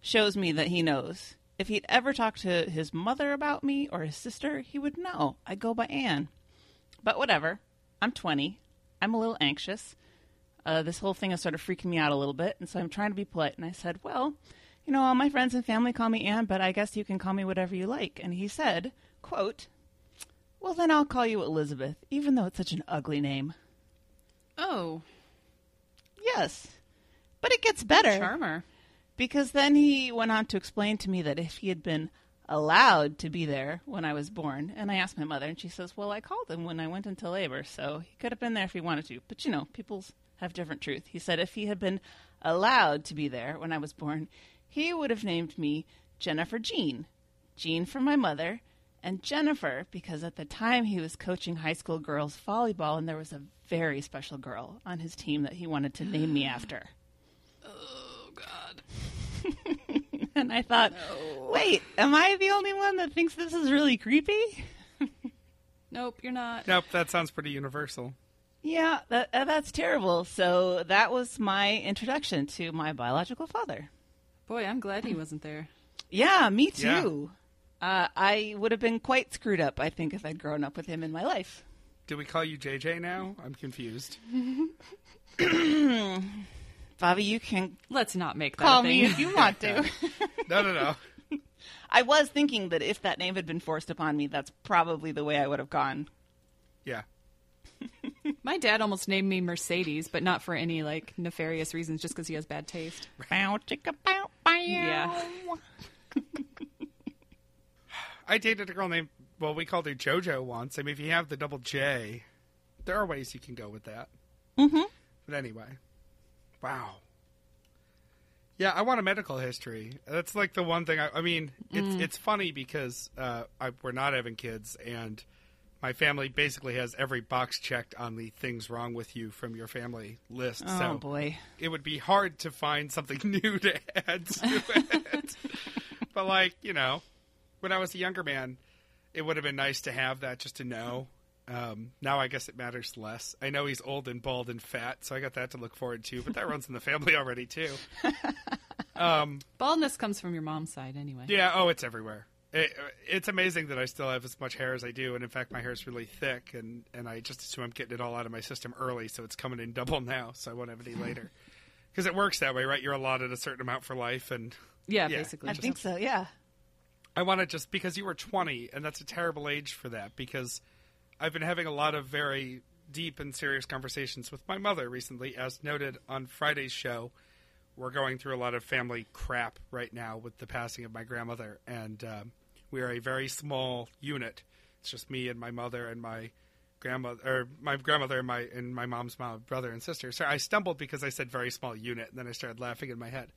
shows me that he knows. If he'd ever talked to his mother about me or his sister, he would know I go by Ann. But whatever. I'm 20. I'm a little anxious. This whole thing is sort of freaking me out a little bit, and so I'm trying to be polite. And I said, well, you know, all my friends and family call me Ann, but I guess you can call me whatever you like. And he said, quote, well, then I'll call you Elizabeth, even though it's such an ugly name. Oh. Yes. But it gets better. Charmer. Because then he went on to explain to me that if he had been allowed to be there when I was born. And I asked my mother, and she says, well, I called him when I went into labor, so he could have been there if he wanted to. But, you know, people have different truth. He said if he had been allowed to be there when I was born, he would have named me Jennifer Jean. Jean for my mother, and Jennifer, because at the time he was coaching high school girls volleyball, and there was a very special girl on his team that he wanted to name me after. Oh, God. And I thought, no. Wait, am I the only one that thinks this is really creepy? Nope, you're not. Nope, that sounds pretty universal. Yeah, that's terrible. So that was my introduction to my biological father. Boy, I'm glad he wasn't there. Yeah, me too. Yeah. I would have been quite screwed up, I think, if I'd grown up with him in my life. Do we call you JJ now? I'm confused. Bobby, you can let's not make that call thing. Me if you want to. No. I was thinking that if that name had been forced upon me, that's probably the way I would have gone. Yeah. My dad almost named me Mercedes, but not for any like nefarious reasons, just because he has bad taste. Yeah. I dated a girl named we called her JoJo once. I mean, if you have the double J, there are ways you can go with that. Mm-hmm. But anyway. Wow. Yeah, I want a medical history. That's like the one thing. I mean, it's funny because we're not having kids, and my family basically has every box checked on the things wrong with you from your family list. Oh, so boy. It would be hard to find something new to add to it. But like, you know, when I was a younger man, it would have been nice to have that just to know. Now I guess it matters less. I know he's old and bald and fat, so I got that to look forward to, but that runs in the family already too. Baldness comes from your mom's side anyway. Yeah. Oh, it's everywhere. It's amazing that I still have as much hair as I do. And in fact, my hair is really thick and I just assume I'm getting it all out of my system early. So it's coming in double now. So I won't have any later because it works that way, right? You're allotted a certain amount for life. And yeah basically. I think so. Yeah. I want to just because you were 20 and that's a terrible age for that because I've been having a lot of very deep and serious conversations with my mother recently. As noted on Friday's show, we're going through a lot of family crap right now with the passing of my grandmother. And we are a very small unit. It's just me and my mother and my grandmother and my mom's mom, brother and sister. So I stumbled because I said very small unit, and then I started laughing in my head.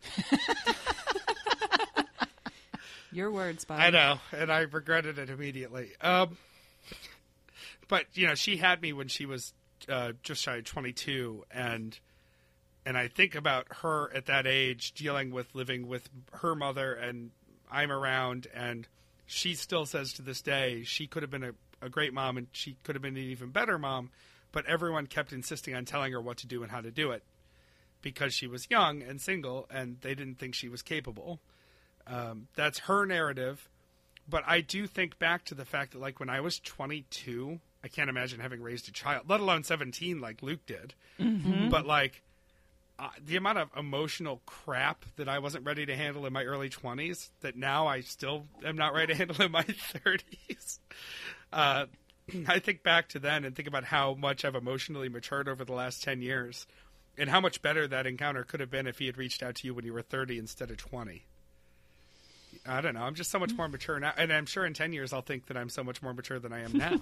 Your words, Bob. I know, and I regretted it immediately. But, you know, she had me when she was just shy of 22, and And I think about her at that age dealing with living with her mother, and I'm around, and she still says to this day she could have been a great mom and she could have been an even better mom, but everyone kept insisting on telling her what to do and how to do it because she was young and single and they didn't think she was capable. That's her narrative. But I do think back to the fact that, like, when I was 22, I can't imagine having raised a child, let alone 17 like Luke did. Mm-hmm. But, like, the amount of emotional crap that I wasn't ready to handle in my early 20s that now I still am not ready to handle in my 30s. I think back to then and think about how much I've emotionally matured over the last 10 years and how much better that encounter could have been if he had reached out to you when you were 30 instead of 20. I don't know. I'm just so much more mature now. And I'm sure in 10 years I'll think that I'm so much more mature than I am now.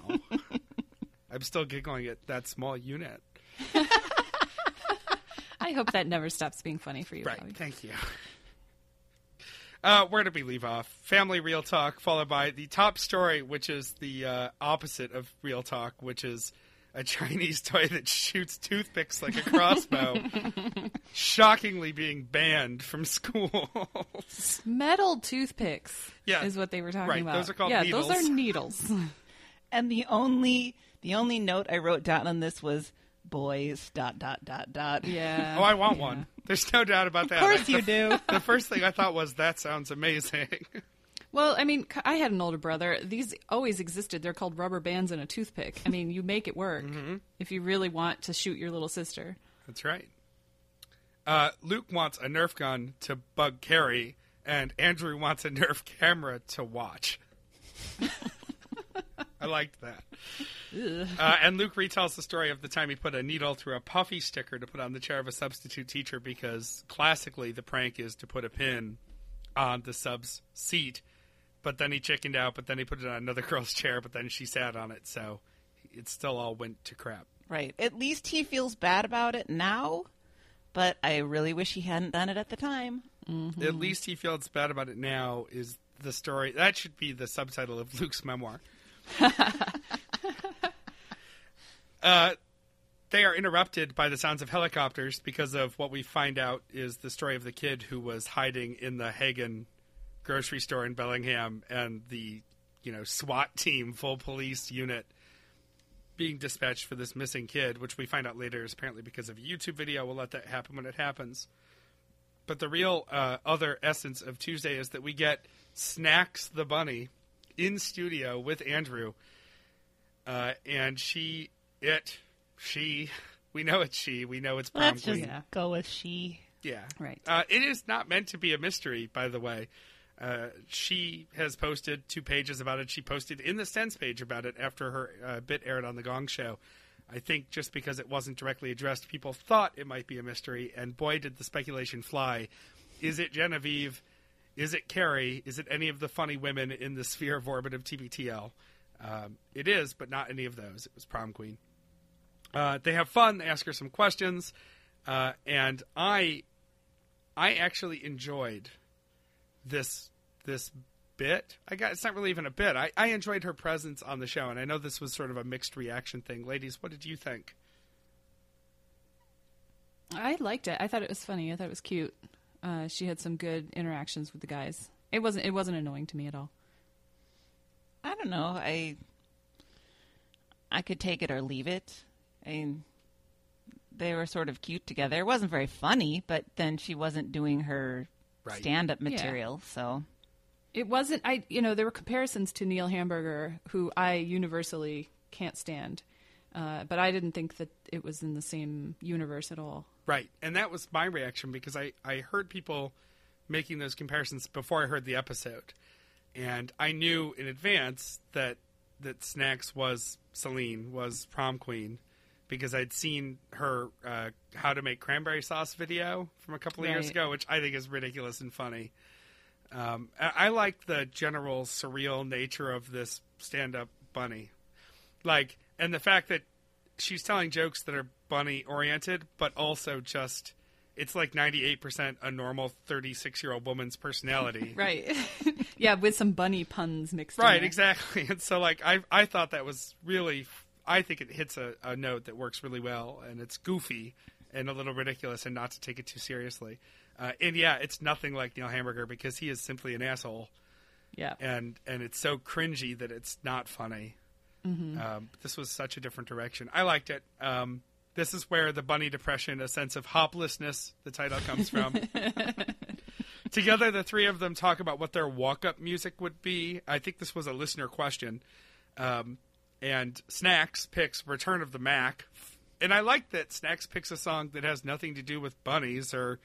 I'm still giggling at that small unit. I hope that never stops being funny for you. Right. Bobby. Thank you. Where did we leave off? Family Real Talk, followed by the top story, which is the opposite of Real Talk, which is a Chinese toy that shoots toothpicks like a crossbow, shockingly being banned from schools. Metal toothpicks is what they were talking about. Those are called needles. Those are needles. And the only note I wrote down on this was boys ... Yeah. Oh, I want one. There's no doubt about that. Of course you do. The first thing I thought was, that sounds amazing. Well, I mean, I had an older brother. These always existed. They're called rubber bands and a toothpick. I mean, you make it work if you really want to shoot your little sister. That's right. Luke wants a Nerf gun to bug Carrie, and Andrew wants a Nerf camera to watch. I liked that. And Luke retells the story of the time he put a needle through a puffy sticker to put on the chair of a substitute teacher because classically the prank is to put a pin on the sub's seat. But then he chickened out, but then he put it on another girl's chair, but then she sat on it. So it still all went to crap. Right. At least he feels bad about it now, but I really wish he hadn't done it at the time. Mm-hmm. At least he feels bad about it now is the story. That should be the subtitle of Luke's memoir. They are interrupted by the sounds of helicopters because of what we find out is the story of the kid who was hiding in the Hagen grocery store in Bellingham, and the, you know, SWAT team, full police unit, being dispatched for this missing kid, which we find out later is apparently because of a YouTube video. We'll let that happen when it happens. But the real other essence of Tuesday is that we get Snacks the Bunny in studio with Andrew, and we know it's prom queen. Let's just go with she. Yeah. Right. It is not meant to be a mystery, by the way. She has posted 2 pages about it. She posted in the Sense page about it after her bit aired on The Gong Show. I think just because it wasn't directly addressed, people thought it might be a mystery, and boy, did the speculation fly. Is it Genevieve? Is it Carrie? Is it any of the funny women in the sphere of orbit of TBTL? It is, but not any of those. It was prom queen. They have fun. They ask her some questions. And I actually enjoyed this bit. I guess it's not really even a bit. I enjoyed her presence on the show, and I know this was sort of a mixed reaction thing. Ladies, what did you think? I liked it. I thought it was funny. I thought it was cute. She had some good interactions with the guys. It wasn't annoying to me at all. I don't know. I could take it or leave it. I mean, they were sort of cute together. It wasn't very funny, but then she wasn't doing her stand-up material, so it wasn't. There were comparisons to Neil Hamburger, who I universally can't stand, but I didn't think that it was in the same universe at all. Right, and that was my reaction because I heard people making those comparisons before I heard the episode, and I knew in advance that Snacks was Celine, was prom queen, because I'd seen her how to make cranberry sauce video from a couple of years ago, which I think is ridiculous and funny. I like the general surreal nature of this stand-up bunny, and the fact that she's telling jokes that are bunny-oriented, but also just it's like 98% a normal 36-year-old woman's personality. Right. Yeah, with some bunny puns mixed in. Right, exactly. And so, I thought that was really – I think it hits a note that works really well, and it's goofy and a little ridiculous and not to take it too seriously. And yeah, it's nothing like Neil Hamburger because he is simply an asshole. Yeah. And it's so cringy that it's not funny. Mm-hmm. This was such a different direction. I liked it. This is where the bunny depression, a sense of hoplessness, the title comes from. Together, the three of them talk about what their walk-up music would be. I think this was a listener question. And Snacks picks Return of the Mac. And I like that Snacks picks a song that has nothing to do with bunnies or,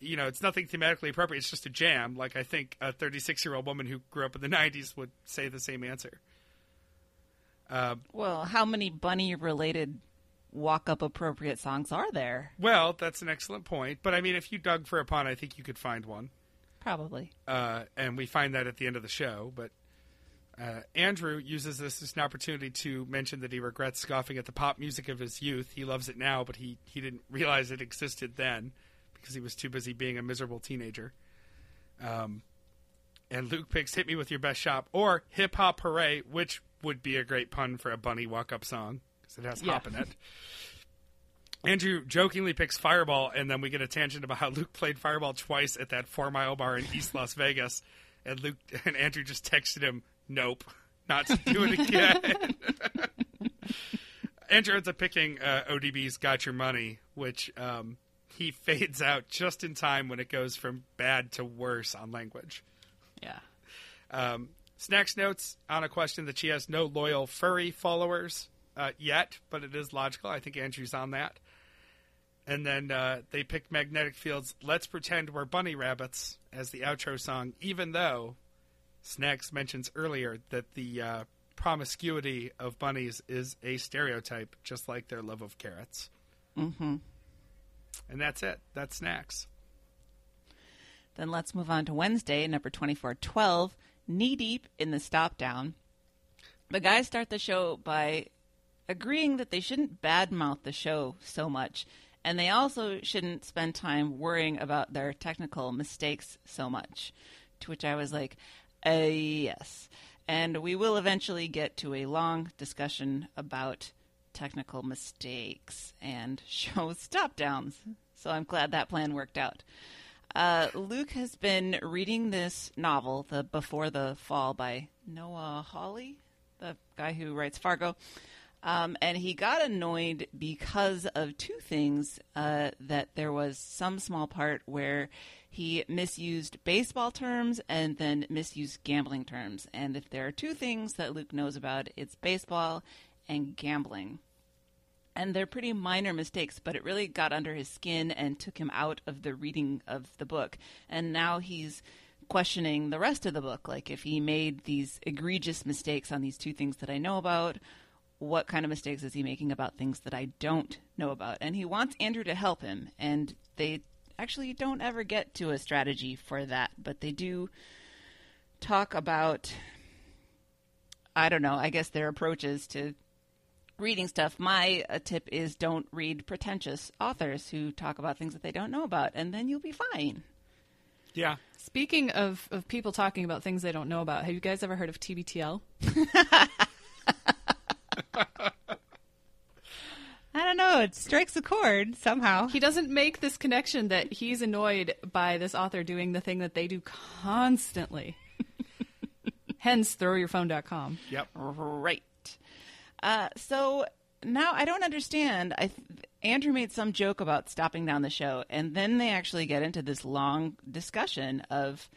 you know, it's nothing thematically appropriate. It's just a jam. Like, I think a 36-year-old woman who grew up in the 90s would say the same answer. Well, how many bunny-related walk-up appropriate songs are there? Well, that's an excellent point. But, I mean, if you dug for a pun, I think you could find one. Probably. And we find that at the end of the show. But Andrew uses this as an opportunity to mention that he regrets scoffing at the pop music of his youth. He loves it now, but he didn't realize it existed then because he was too busy being a miserable teenager. And Luke picks Hit Me With Your Best Shop or Hip Hop Hooray, which would be a great pun for a bunny walk-up song because it has hop in it. Andrew jokingly picks Fireball, and then we get a tangent about how Luke played Fireball twice at that 4 Mile Bar in East Las Vegas, and Luke and Andrew just texted him, nope, not to do it again. Andrew ends up picking ODB's Got Your Money, which he fades out just in time when it goes from bad to worse on language. Yeah. Snacks notes on a question that she has no loyal furry followers yet, but it is logical. I think Andrew's on that. And then they picked Magnetic Field's Let's Pretend We're Bunny Rabbits as the outro song, even though Snacks mentions earlier that the promiscuity of bunnies is a stereotype, just like their love of carrots. Mm-hmm. And that's it. That's Snacks. Then let's move on to Wednesday, number 2412. Knee deep in the stop down. The guys start the show by agreeing that they shouldn't badmouth the show so much, and they also shouldn't spend time worrying about their technical mistakes so much. To which I was like, yes. And we will eventually get to a long discussion about technical mistakes and show stop downs. So I'm glad that plan worked out. Luke has been reading this novel, The Before the Fall by Noah Hawley, the guy who writes Fargo. And he got annoyed because of two things, that there was some small part where he misused baseball terms and then misused gambling terms. And if there are two things that Luke knows about, it's baseball and gambling. And they're pretty minor mistakes, but it really got under his skin and took him out of the reading of the book. And now he's questioning the rest of the book. Like, if he made these egregious mistakes on these two things that I know about, what kind of mistakes is he making about things that I don't know about? And he wants Andrew to help him. And they actually don't ever get to a strategy for that, but they do talk about, I don't know, I guess their approaches to reading stuff. My tip is don't read pretentious authors who talk about things that they don't know about, and then you'll be fine. Yeah. Speaking of people talking about things they don't know about, have you guys ever heard of TBTL? I don't know. It strikes a chord somehow. He doesn't make this connection that he's annoyed by this author doing the thing that they do constantly. Hence, throwyourphone.com. Yep. Right. So now I don't understand. Andrew made some joke about stopping down the show, and then they actually get into this long discussion of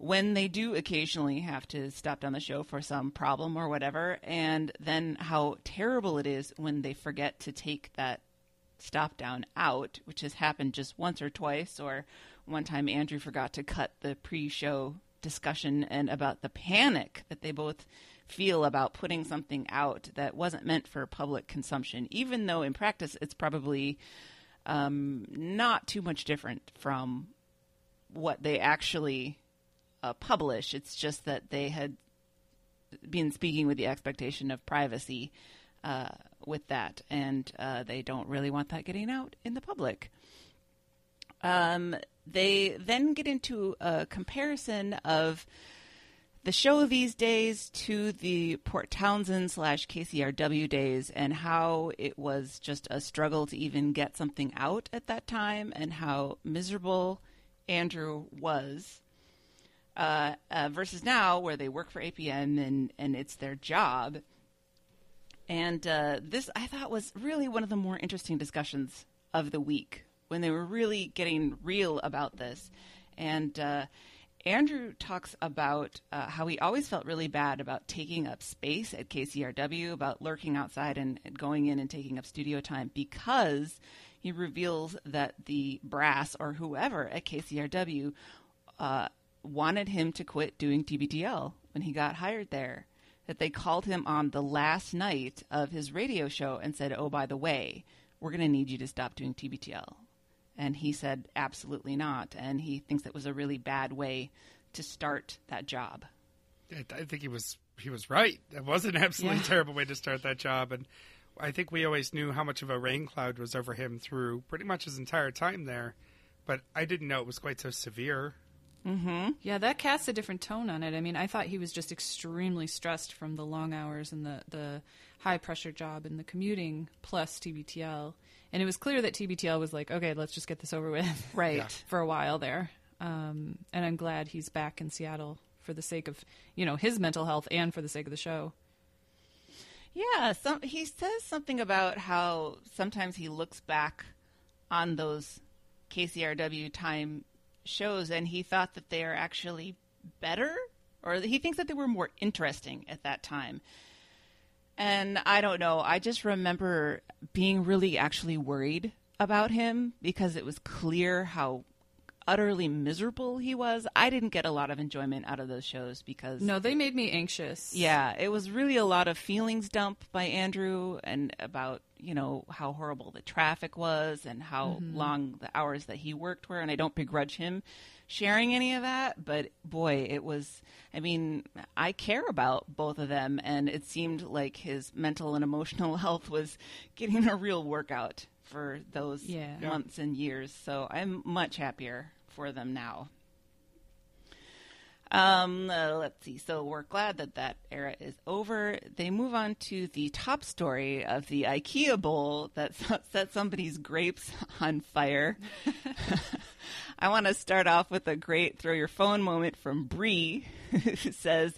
when they do occasionally have to stop down the show for some problem or whatever, and then how terrible it is when they forget to take that stop down out, which has happened just once or twice, or one time Andrew forgot to cut the pre-show discussion and about the panic that they both feel about putting something out that wasn't meant for public consumption, even though in practice it's probably not too much different from what they actually publish. It's just that they had been speaking with the expectation of privacy with that, and they don't really want that getting out in the public. They then get into a comparison of the show these days to the Port Townsend / KCRW days, and how it was just a struggle to even get something out at that time, and how miserable Andrew was, versus now where they work for APM and it's their job. And this, I thought, was really one of the more interesting discussions of the week, when they were really getting real about this. And Andrew talks about how he always felt really bad about taking up space at KCRW, about lurking outside and going in and taking up studio time, because he reveals that the brass or whoever at KCRW wanted him to quit doing TBTL when he got hired there. That they called him on the last night of his radio show and said, "Oh, by the way, we're going to need you to stop doing TBTL." And he said, absolutely not. And he thinks that was a really bad way to start that job. I think he was right. That was an absolutely terrible way to start that job. And I think we always knew how much of a rain cloud was over him through pretty much his entire time there. But I didn't know it was quite so severe. Mm-hmm. Yeah, that casts a different tone on it. I mean, I thought he was just extremely stressed from the long hours and the high-pressure job and the commuting plus TBTL. And it was clear that TBTL was like, okay, let's just get this over with, right, for a while there. And I'm glad he's back in Seattle for the sake of, you know, his mental health and for the sake of the show. Yeah, he says something about how sometimes he looks back on those KCRW time shows and he thought that they are actually better, or he thinks that they were more interesting at that time. And I don't know, I just remember being really actually worried about him because it was clear how utterly miserable he was. I didn't get a lot of enjoyment out of those shows because... No, they made me anxious. Yeah, it was really a lot of feelings dump by Andrew, and about, you know, how horrible the traffic was and how long the hours that he worked were. And I don't begrudge him sharing any of that, but boy, it was, I mean, I care about both of them, and it seemed like his mental and emotional health was getting a real workout for those months and years. So I'm much happier for them now. Let's see. So we're glad that era is over. They move on to the top story of the IKEA bowl that set somebody's grapes on fire. I want to start off with a great throw your phone moment from Bree, who says,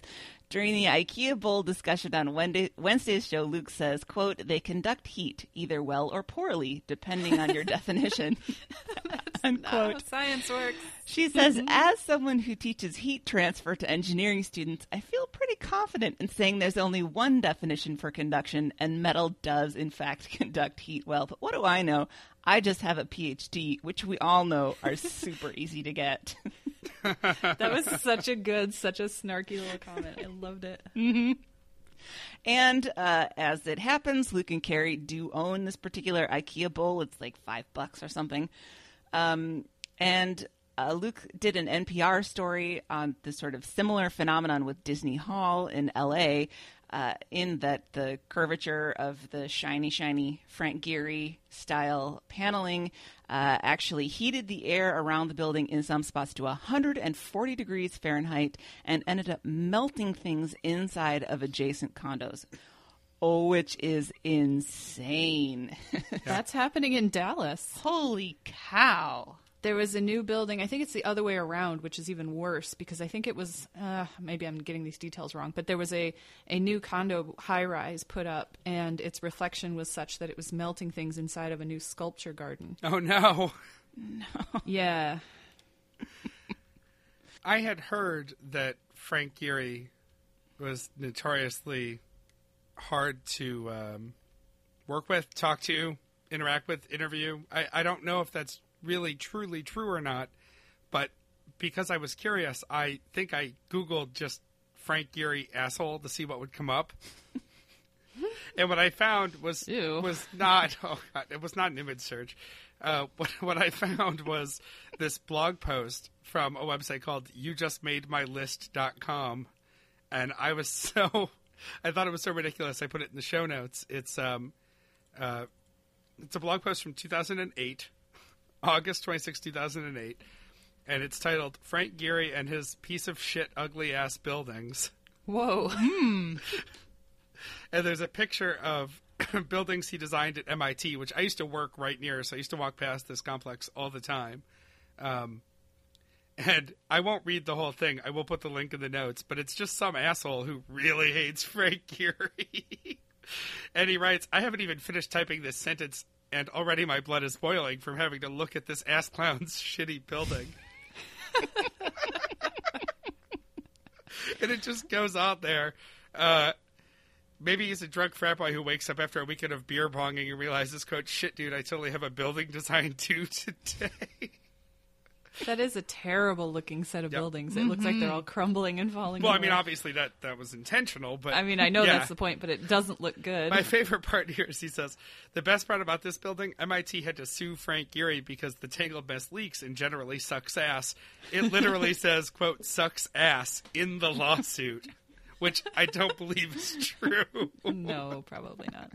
during the IKEA bowl discussion on Wednesday's show, Luke says, quote, "They conduct heat either well or poorly, depending on your definition." Unquote. No, science works. She says, as someone who teaches heat transfer to engineering students, I feel pretty confident in saying there's only one definition for conduction, and metal does, in fact, conduct heat well. But what do I know? I just have a PhD, which we all know are super easy to get. That was such a snarky little comment. I loved it. Mm-hmm. And as it happens, Luke and Carrie do own this particular IKEA bowl. It's like $5 or something. And Luke did an NPR story on the sort of similar phenomenon with Disney Hall in LA, in that the curvature of the shiny Frank Gehry style paneling actually heated the air around the building in some spots to 140 degrees Fahrenheit and ended up melting things inside of adjacent condos. Oh, which is insane. That's happening in Dallas. Holy cow. There was a new building. I think it's the other way around, which is even worse, because I think it was, maybe I'm getting these details wrong, but there was a new condo high-rise put up, and its reflection was such that it was melting things inside of a new sculpture garden. Oh, no. No. Yeah. I had heard that Frank Gehry was notoriously hard to work with, talk to, interact with, interview. I don't know if that's really truly true or not, but because I was curious, I think I Googled just Frank Gehry asshole to see what would come up. And what I found was Ew. Was not, oh God, it was not an image search. What I found was this blog post from a website called youjustmademylist.com, and I thought it was so ridiculous I put it in the show notes. It's a blog post from August 26, 2008, and it's titled Frank Gehry and His Piece of Shit Ugly Ass Buildings. Whoa. And there's a picture of buildings he designed at MIT, which I used to work right near, so I used to walk past this complex all the time. And I won't read the whole thing. I will put the link in the notes, but it's just some asshole who really hates Frank Gehry. And he writes, I haven't even finished typing this sentence, and already my blood is boiling from having to look at this ass clown's shitty building. And it just goes out there. Maybe he's a drunk frat boy who wakes up after a weekend of beer bonging and realizes, quote, shit, dude, I totally have a building design due today. That is a terrible looking set of buildings. It looks like they're all crumbling and falling away. I mean, obviously that was intentional, but I mean, I know that's the point, but it doesn't look good. My favorite part here is he says, the best part about this building, MIT had to sue Frank Gehry because the tangled mess leaks and generally sucks ass. It literally says, quote, sucks ass in the lawsuit, which I don't believe is true. No, probably not.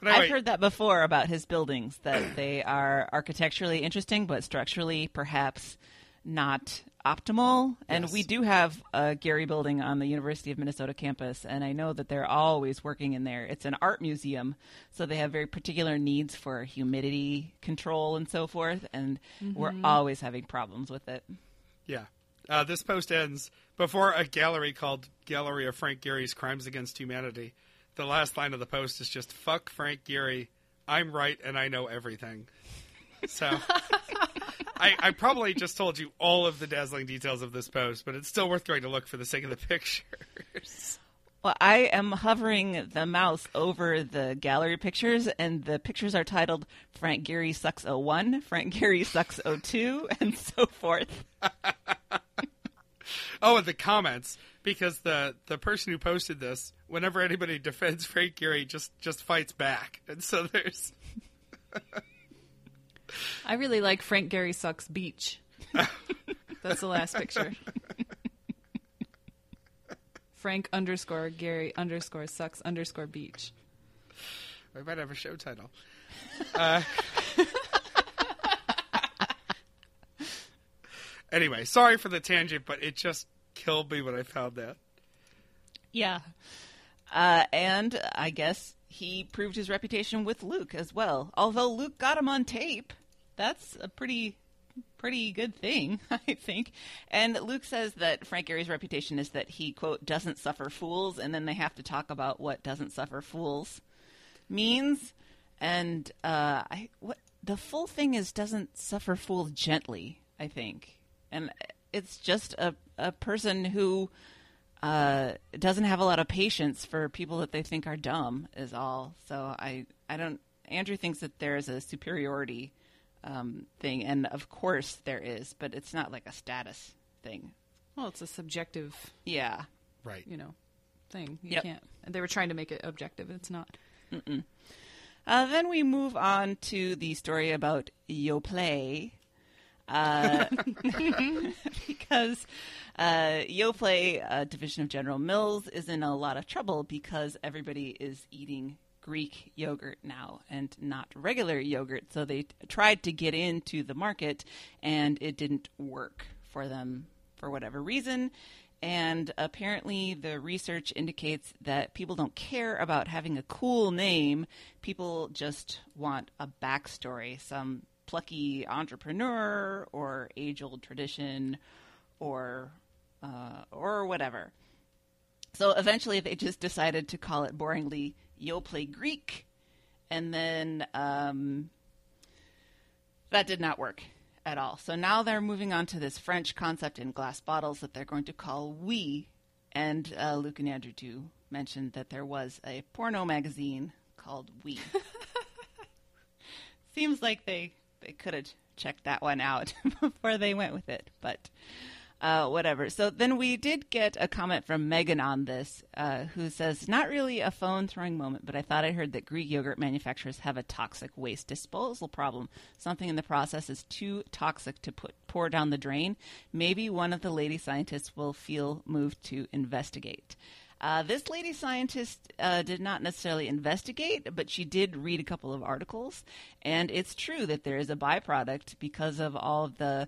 Anyway. I've heard that before about his buildings, that they are architecturally interesting, but structurally perhaps not optimal. Yes. And we do have a Gehry building on the University of Minnesota campus, and I know that they're always working in there. It's an art museum, so they have very particular needs for humidity control and so forth, and we're always having problems with it. Yeah. This post ends before a gallery called Gallery of Frank Gehry's Crimes Against Humanity. The last line of the post is just, fuck Frank Gehry, I'm right and I know everything. So I probably just told you all of the dazzling details of this post, but it's still worth going to look for the sake of the pictures. Well, I am hovering the mouse over the gallery pictures, and the pictures are titled Frank Gehry Sucks 01, Frank Gehry Sucks 02, and so forth. Oh, and the comments, because the person who posted this, whenever anybody defends Frank Gehry, just fights back. And so there's... I really like Frank Gehry Sucks Beach. That's the last picture. Frank underscore Gehry underscore sucks underscore beach. We might have a show title. Anyway, sorry for the tangent, but it just killed me when I found that. Yeah. And I guess he proved his reputation with Luke as well. Although Luke got him on tape. That's a pretty good thing, I think. And Luke says that Frank Gehry's reputation is that he, quote, doesn't suffer fools. And then they have to talk about what doesn't suffer fools means. And the full thing is doesn't suffer fools gently, I think. And it's just a person who doesn't have a lot of patience for people that they think are dumb is all. So I don't – Andrew thinks that there is a superiority thing, and of course there is, but it's not like a status thing. Well, it's a subjective right. Thing. You can't – they were trying to make it objective. It's not. Then we move on to the story about Yoplait. Because Yoplait, a division of General Mills, is in a lot of trouble because everybody is eating Greek yogurt now and not regular yogurt. So they tried to get into the market and it didn't work for them for whatever reason. And apparently the research indicates that people don't care about having a cool name. People just want a backstory, some plucky entrepreneur or age-old tradition or whatever. So eventually they just decided to call it boringly Yoplait Greek, and then that did not work at all. So now they're moving on to this French concept in glass bottles that they're going to call Oui, and Luke and Andrew do mention that there was a porno magazine called Oui. Seems like they could have checked that one out before they went with it, but whatever. So then we did get a comment from Megan on this, who says, not really a phone-throwing moment, but I thought I heard that Greek yogurt manufacturers have a toxic waste disposal problem. Something in the process is too toxic to pour down the drain. Maybe one of the lady scientists will feel moved to investigate. This lady scientist did not necessarily investigate, but she did read a couple of articles. And it's true that there is a byproduct because of all of the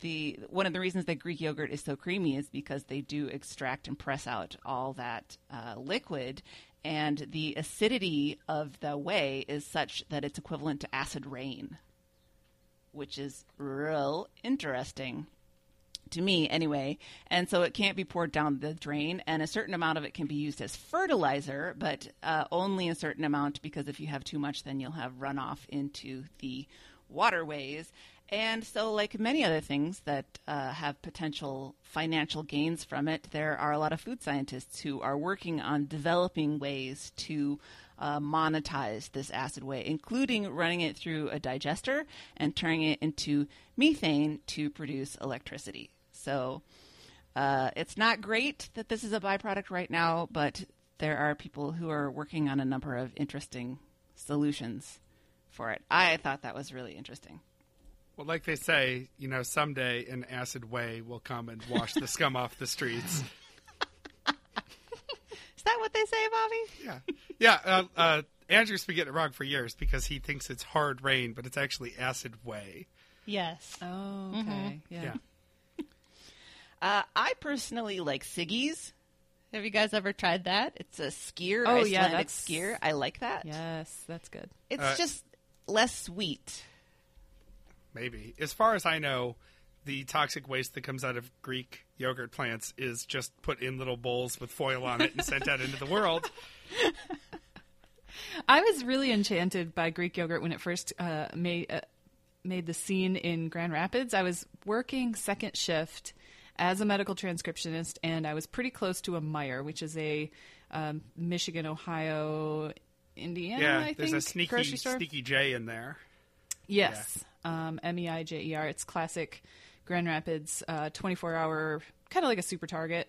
the one of the reasons that Greek yogurt is so creamy is because they do extract and press out all that liquid, and the acidity of the whey is such that it's equivalent to acid rain, which is real interesting to me anyway. And so it can't be poured down the drain, and a certain amount of it can be used as fertilizer, but only a certain amount, because if you have too much, then you'll have runoff into the waterways. And so, like many other things that have potential financial gains from it, there are a lot of food scientists who are working on developing ways to monetize this acid whey, including running it through a digester and turning it into methane to produce electricity. So it's not great that this is a byproduct right now, but there are people who are working on a number of interesting solutions for it. I thought that was really interesting. Well, like they say, you know, someday an acid whey will come and wash the scum off the streets. Is that what they say, Bobby? Yeah. Andrew's been getting it wrong for years because he thinks it's hard rain, but it's actually acid whey. Yes. Oh, okay. Mm-hmm. Yeah. I personally like Siggy's. Have you guys ever tried that? It's a skyr. Oh, yeah. That's skyr. I like that. Yes, that's good. It's just less sweet. Maybe. As far as I know, the toxic waste that comes out of Greek yogurt plants is just put in little bowls with foil on it and sent out into the world. I was really enchanted by Greek yogurt when it first made the scene in Grand Rapids. I was working second shift as a medical transcriptionist, and I was pretty close to a Meijer, which is a Michigan, Ohio, Indiana, I think. Yeah, there's a sneaky J in there. Yes. Yeah. MEIJER. It's classic Grand Rapids, 24-hour, kind of like a Super Target,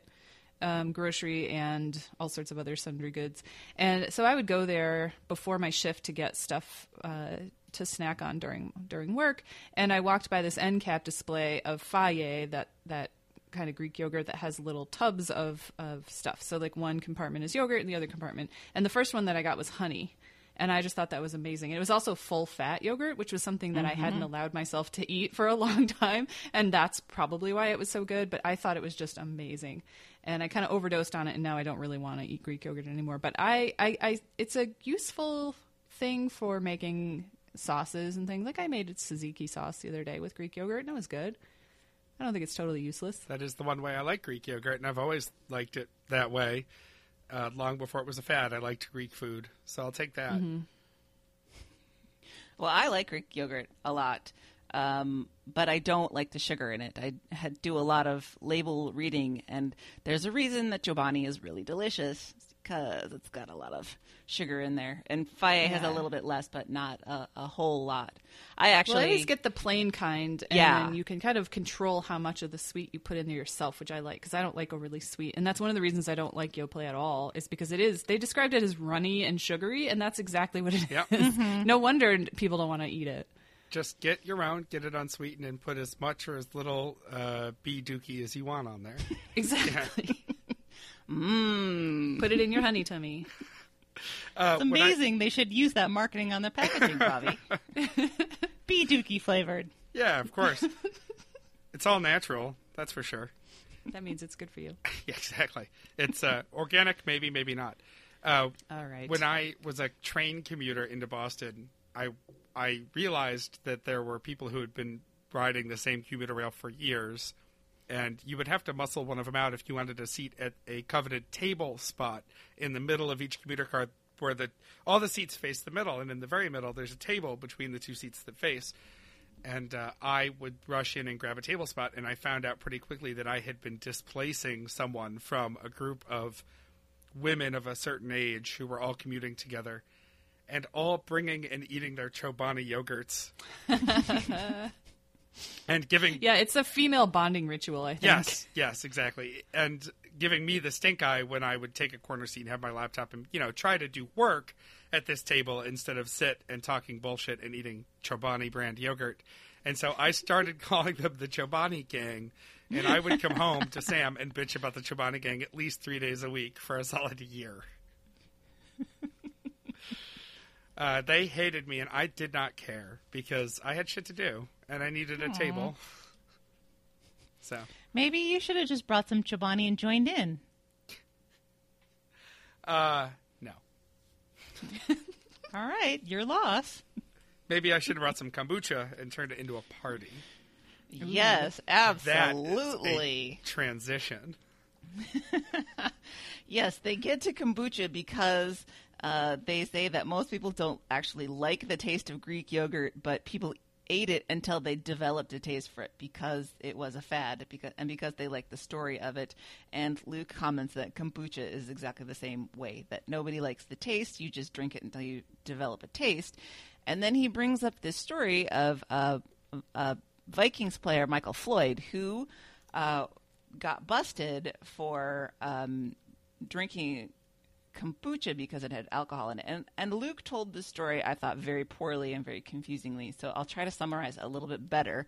grocery and all sorts of other sundry goods. And so I would go there before my shift to get stuff to snack on during work. And I walked by this end cap display of Faye, that kind of Greek yogurt that has little tubs of stuff. So like one compartment is yogurt and the other compartment. And the first one that I got was honey. And I just thought that was amazing. It was also full-fat yogurt, which was something that I hadn't allowed myself to eat for a long time. And that's probably why it was so good. But I thought it was just amazing. And I kind of overdosed on it, and now I don't really want to eat Greek yogurt anymore. But it's a useful thing for making sauces and things. Like I made a tzatziki sauce the other day with Greek yogurt, and it was good. I don't think it's totally useless. That is the one way I like Greek yogurt, and I've always liked it that way. Long before it was a fad, I liked Greek food, so I'll take that. Mm-hmm. Well, I like Greek yogurt a lot, but I don't like the sugar in it. I do a lot of label reading, and there's a reason that Chobani is really delicious, because it's got a lot of sugar in there. And Faye has a little bit less, but not a whole lot. I always get the plain kind, and then you can kind of control how much of the sweet you put in there yourself, which I like, because I don't like overly sweet. And that's one of the reasons I don't like Yoplait at all, is because it is, they described it as runny and sugary, and that's exactly what it is. Mm-hmm. No wonder people don't want to eat it. Just get your own, get it unsweetened, and put as much or as little bee dookie as you want on there. Exactly. Put it in your honey tummy. It's amazing. They should use that marketing on their packaging, Bobby. Bee dookie flavored. Yeah, of course. It's all natural. That's for sure. That means it's good for you. Yeah, exactly. It's organic, maybe, maybe not. All right. When I was a train commuter into Boston, I realized that there were people who had been riding the same commuter rail for years. And you would have to muscle one of them out if you wanted a seat at a coveted table spot in the middle of each commuter car, where all the seats face the middle. And in the very middle, there's a table between the two seats that face. And I would rush in and grab a table spot. And I found out pretty quickly that I had been displacing someone from a group of women of a certain age who were all commuting together and all bringing and eating their Chobani yogurts. And giving... Yeah, it's a female bonding ritual, I think. Yes, exactly. And giving me the stink eye when I would take a corner seat and have my laptop and, you know, try to do work at this table instead of sit and talking bullshit and eating Chobani brand yogurt. And so I started calling them the Chobani gang, and I would come home to Sam and bitch about the Chobani gang at least 3 days a week for a solid year. They hated me, and I did not care because I had shit to do. And I needed a table. So maybe you should have just brought some Chobani and joined in. No. All right, your loss. Maybe I should have brought some kombucha and turned it into a party. Yes, absolutely. That is a transition. Yes, they get to kombucha because they say that most people don't actually like the taste of Greek yogurt, but people ate it until they developed a taste for it because it was a fad and because they liked the story of it. And Luke comments that kombucha is exactly the same way, that nobody likes the taste. You just drink it until you develop a taste. And then he brings up this story of a Vikings player, Michael Floyd, who got busted for drinking kombucha because it had alcohol in it. And Luke told this story, I thought, very poorly and very confusingly. So I'll try to summarize a little bit better.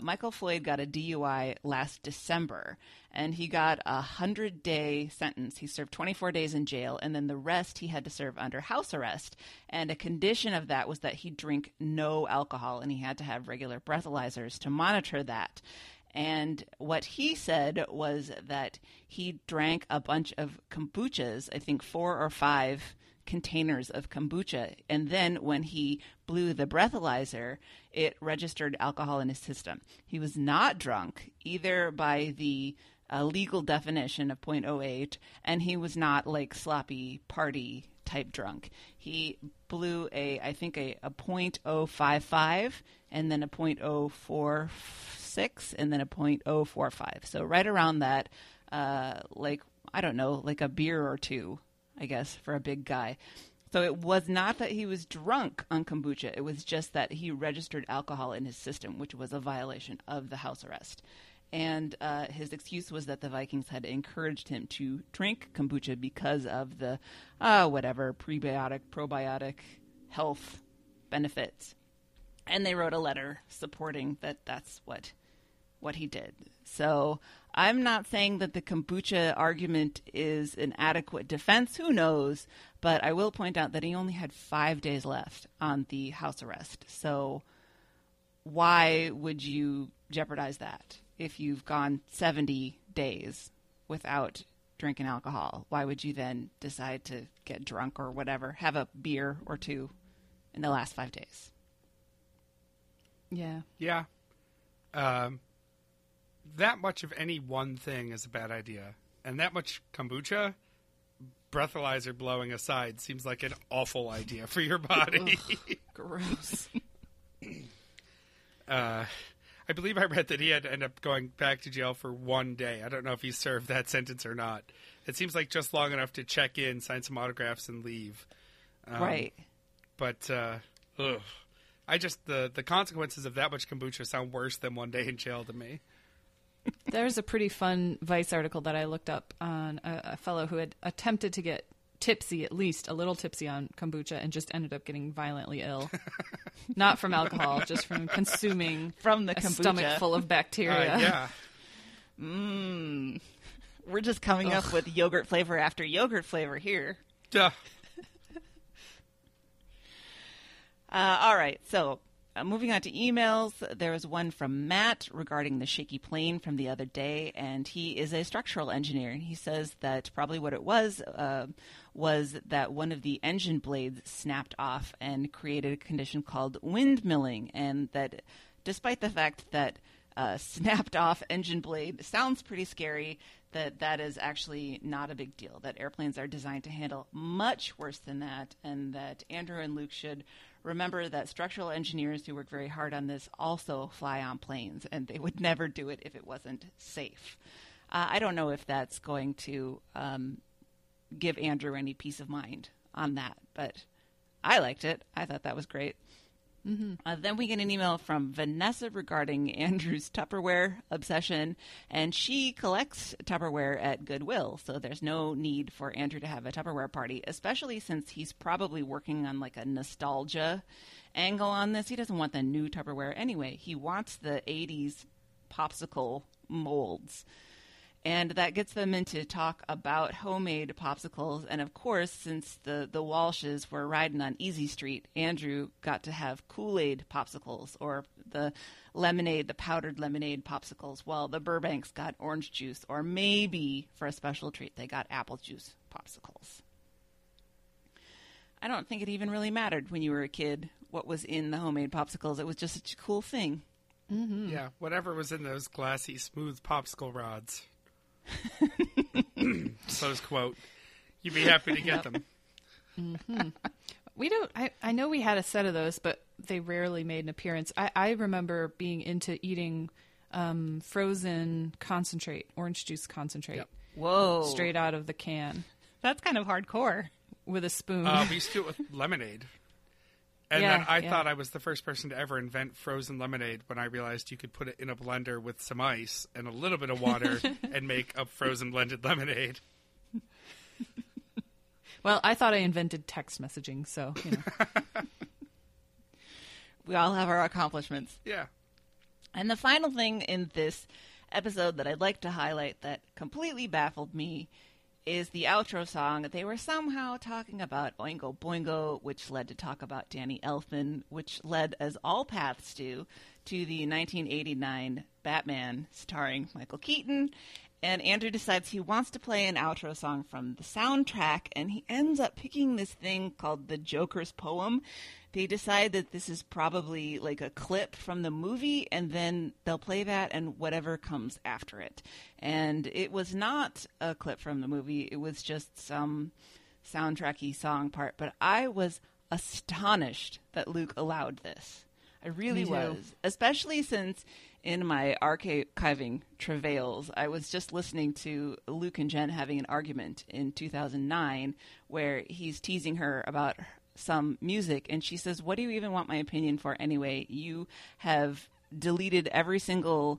Michael Floyd got a DUI last December, and he got a 100-day sentence. He served 24 days in jail, and then the rest he had to serve under house arrest. And a condition of that was that he drink no alcohol, and he had to have regular breathalyzers to monitor that. And what he said was that he drank a bunch of kombuchas, I think 4 or 5 containers of kombucha. And then when he blew the breathalyzer, it registered alcohol in his system. He was not drunk either by the legal definition of 0.08, and he was not like sloppy party type drunk. He blew a 0.055 and then a 0.045. And then a 0.045. So right around that, like a beer or two, I guess, for a big guy. So it was not that he was drunk on kombucha. It was just that he registered alcohol in his system, which was a violation of the house arrest. And his excuse was that the Vikings had encouraged him to drink kombucha because of the prebiotic, probiotic health benefits. And they wrote a letter supporting that that's what he did. So I'm not saying that the kombucha argument is an adequate defense. Who knows? But I will point out that he only had 5 days left on the house arrest. So why would you jeopardize that if you've gone 70 days without drinking alcohol? Why would you then decide to get drunk or whatever, have a beer or two in the last 5 days? Yeah. Yeah. That much of any one thing is a bad idea. And that much kombucha, breathalyzer blowing aside, seems like an awful idea for your body. Ugh, gross. I believe I read that he had to end up going back to jail for 1 day. I don't know if he served that sentence or not. It seems like just long enough to check in, sign some autographs, and leave. Right. But, ugh. I just, the consequences of that much kombucha sound worse than 1 day in jail to me. There's a pretty fun Vice article that I looked up on a fellow who had attempted to get tipsy, at least a little tipsy on kombucha, and just ended up getting violently ill. Not from alcohol, just from consuming from the kombucha. A stomach full of bacteria. Yeah. Mmm. We're just coming up with yogurt flavor after yogurt flavor here. Duh. All right. So moving on to emails, there was one from Matt regarding the shaky plane from the other day, and he is a structural engineer. He says that probably what it was that one of the engine blades snapped off and created a condition called windmilling, and that despite the fact that snapped off engine blade sounds pretty scary, that is actually not a big deal, that airplanes are designed to handle much worse than that, and that Andrew and Luke should remember that structural engineers who work very hard on this also fly on planes, and they would never do it if it wasn't safe. I don't know if that's going to give Andrew any peace of mind on that, but I liked it. I thought that was great. Mm-hmm. Then we get an email from Vanessa regarding Andrew's Tupperware obsession, and she collects Tupperware at Goodwill, so there's no need for Andrew to have a Tupperware party, especially since he's probably working on like a nostalgia angle on this. He doesn't want the new Tupperware anyway. He wants the 80s popsicle molds. And that gets them in to talk about homemade popsicles. And, of course, since the Walshes were riding on Easy Street, Andrew got to have Kool-Aid popsicles or the lemonade, the powdered lemonade popsicles, while the Burbanks got orange juice, or maybe for a special treat, they got apple juice popsicles. I don't think it even really mattered when you were a kid what was in the homemade popsicles. It was just such a cool thing. Mm-hmm. Yeah, whatever was in those glassy, smooth popsicle rods. Close quote. You'd be happy to get them. Mm-hmm. We don't. I know we had a set of those, but they rarely made an appearance. I remember being into eating frozen concentrate, orange juice concentrate. Yep. Whoa! Straight out of the can. That's kind of hardcore. With a spoon. We used to do it with lemonade. And yeah, then I thought I was the first person to ever invent frozen lemonade when I realized you could put it in a blender with some ice and a little bit of water and make a frozen blended lemonade. Well, I thought I invented text messaging, so, you know. We all have our accomplishments. Yeah. And the final thing in this episode that I'd like to highlight that completely baffled me is the outro song. They were somehow talking about Oingo Boingo, which led to talk about Danny Elfman, which led, as all paths do, to the 1989 Batman starring Michael Keaton. And Andrew decides he wants to play an outro song from the soundtrack, and he ends up picking this thing called The Joker's Poem. They decide that this is probably like a clip from the movie, and then they'll play that and whatever comes after it. And it was not a clip from the movie. It was just some soundtrack-y song part. But I was astonished that Luke allowed this. I really was, especially since in my archiving travails, I was just listening to Luke and Jen having an argument in 2009 where he's teasing her about some music. And she says, what do you even want my opinion for anyway? You have deleted every single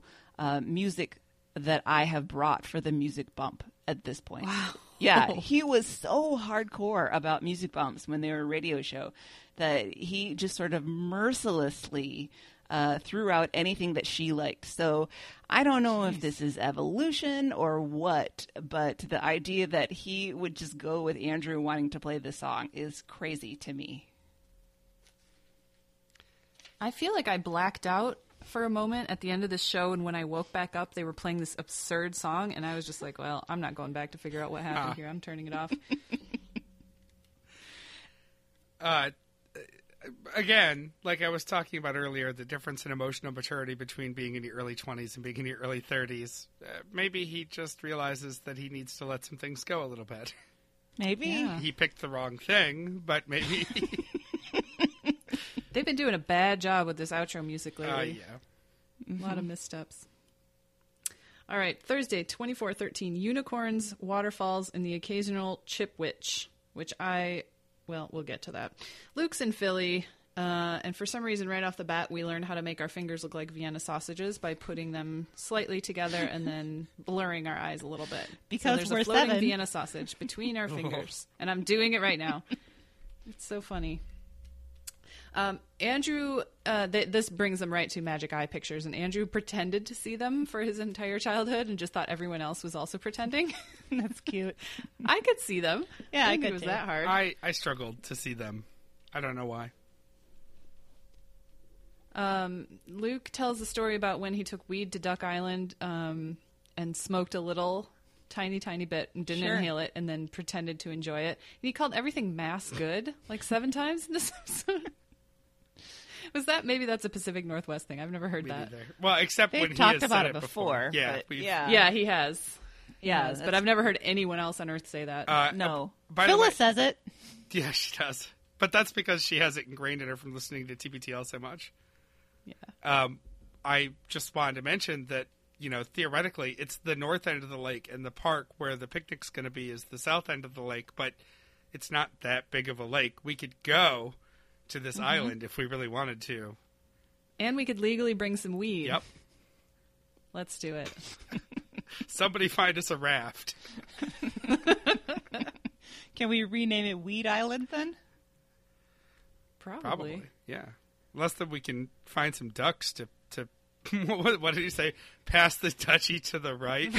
music that I have brought for the music bump at this point. Wow. Yeah, he was so hardcore about music bumps when they were a radio show that he just sort of mercilessly threw out anything that she liked. So I don't know if this is evolution or what, but the idea that he would just go with Andrew wanting to play this song is crazy to me. I feel like I blacked out for a moment at the end of the show, and when I woke back up, they were playing this absurd song, and I was just like, well, I'm not going back to figure out what happened here. I'm turning it off. Again, like I was talking about earlier, the difference in emotional maturity between being in your early 20s and being in your early 30s. Maybe he just realizes that he needs to let some things go a little bit. Maybe. Yeah. He picked the wrong thing, but maybe... They've been doing a bad job with this outro music lately. Yeah. Mm-hmm. A lot of missteps. All right. Thursday, 24/13, unicorns, waterfalls, and the occasional chip witch, which we'll get to that. Luke's in Philly. And for some reason, right off the bat, we learned how to make our fingers look like Vienna sausages by putting them slightly together and then blurring our eyes a little bit. Because so there's a floating Vienna sausage between our fingers. And I'm doing it right now. It's so funny. Andrew, this brings them right to magic eye pictures, and Andrew pretended to see them for his entire childhood and just thought everyone else was also pretending. That's cute. I could see them. Yeah, I could. It was that hard. I struggled to see them. I don't know why. Luke tells the story about when he took weed to Duck Island, and smoked a little tiny bit and didn't inhale it and then pretended to enjoy it. And he called everything mass good like 7 times in this episode. Was that maybe that's a Pacific Northwest thing? I've never heard that. Either. Well, except when he talked about it before. Yeah, he has. Yeah, but I've never heard anyone else on Earth say that. No, Phyllis says it. Yeah, she does. But that's because she has it ingrained in her from listening to TBTL so much. Yeah. I just wanted to mention that theoretically it's the north end of the lake, and the park where the picnic's going to be is the south end of the lake. But it's not that big of a lake. We could go to this island if we really wanted to. And we could legally bring some weed. Yep. Let's do it. Somebody find us a raft. Can we rename it Weed Island then? Probably. Yeah. Unless we can find some ducks to What did he say? Pass the touchy to the right.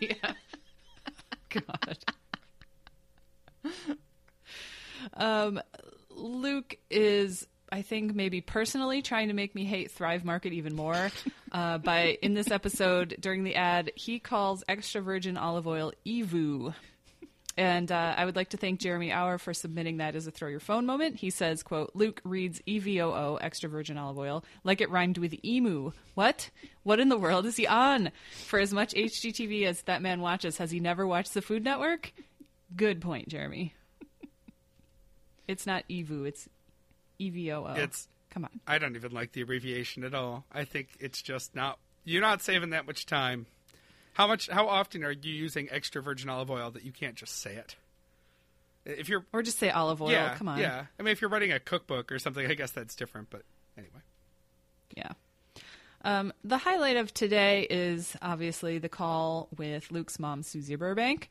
Yeah. God. Luke is, I think, maybe personally trying to make me hate Thrive Market even more. By in this episode, during the ad, he calls extra virgin olive oil EVOO. And I would like to thank Jeremy Auer for submitting that as a throw your phone moment. He says, quote, Luke reads EVOO, extra virgin olive oil, like it rhymed with emu. What? What in the world is he on? For as much HGTV as that man watches, has he never watched the Food Network? Good point, Jeremy. It's not EVOO, it's EVOO. It's, come on. I don't even like the abbreviation at all. I think it's just not, you're not saving that much time. How often are you using extra virgin olive oil that you can't just say it? If you're or just say olive oil, yeah, come on. Yeah. I mean, if you're writing a cookbook or something, I guess that's different, but anyway. Yeah. The highlight of today is obviously the call with Luke's mom, Susie Burbank,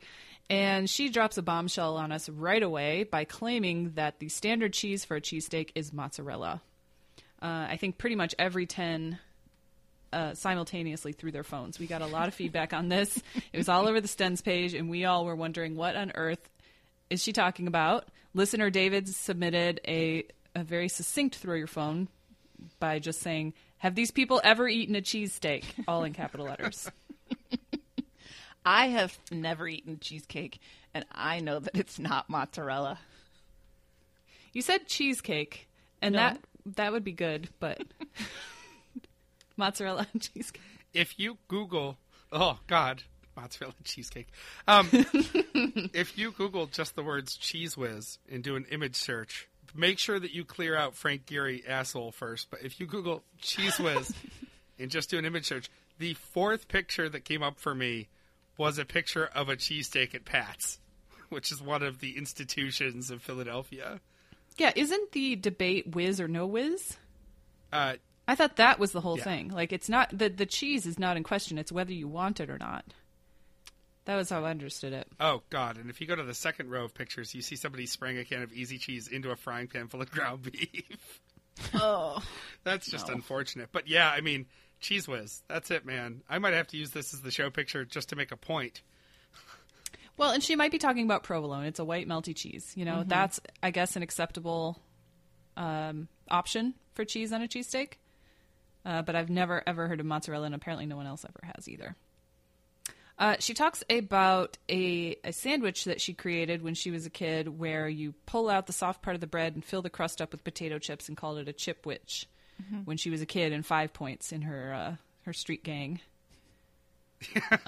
and she drops a bombshell on us right away by claiming that the standard cheese for a cheesesteak is mozzarella. I think pretty much every 10 simultaneously through their phones. We got a lot of feedback on this. It was all over the Stens page, and we all were wondering, what on earth is she talking about? Listener David submitted a very succinct throw your phone by just saying, have these people ever eaten a cheesesteak? All in capital letters. I have never eaten cheesecake, and I know that it's not mozzarella. You said cheesecake, and that would be good, but... Mozzarella and cheesecake. If you Google, oh God, mozzarella and cheesecake. If you Google just the words Cheese Whiz and do an image search, make sure that you clear out Frank Gehry asshole first. But if you Google Cheese Whiz and just do an image search, the fourth picture that came up for me was a picture of a cheesesteak at Pat's, which is one of the institutions of Philadelphia. Yeah, isn't the debate whiz or no whiz? I thought that was the whole thing. Like, it's not the cheese is not in question. It's whether you want it or not. That was how I understood it. Oh, God. And if you go to the second row of pictures, you see somebody spraying a can of easy cheese into a frying pan full of ground beef. Oh. That's just unfortunate. But, yeah, I mean, Cheese Whiz. That's it, man. I might have to use this as the show picture just to make a point. Well, and she might be talking about provolone. It's a white, melty cheese. You know, that's, I guess, an acceptable option for cheese on a cheesesteak. But I've never, ever heard of mozzarella, and apparently no one else ever has either. She talks about a sandwich that she created when she was a kid where you pull out the soft part of the bread and fill the crust up with potato chips and called it a chipwich when she was a kid in 5 points in her street gang.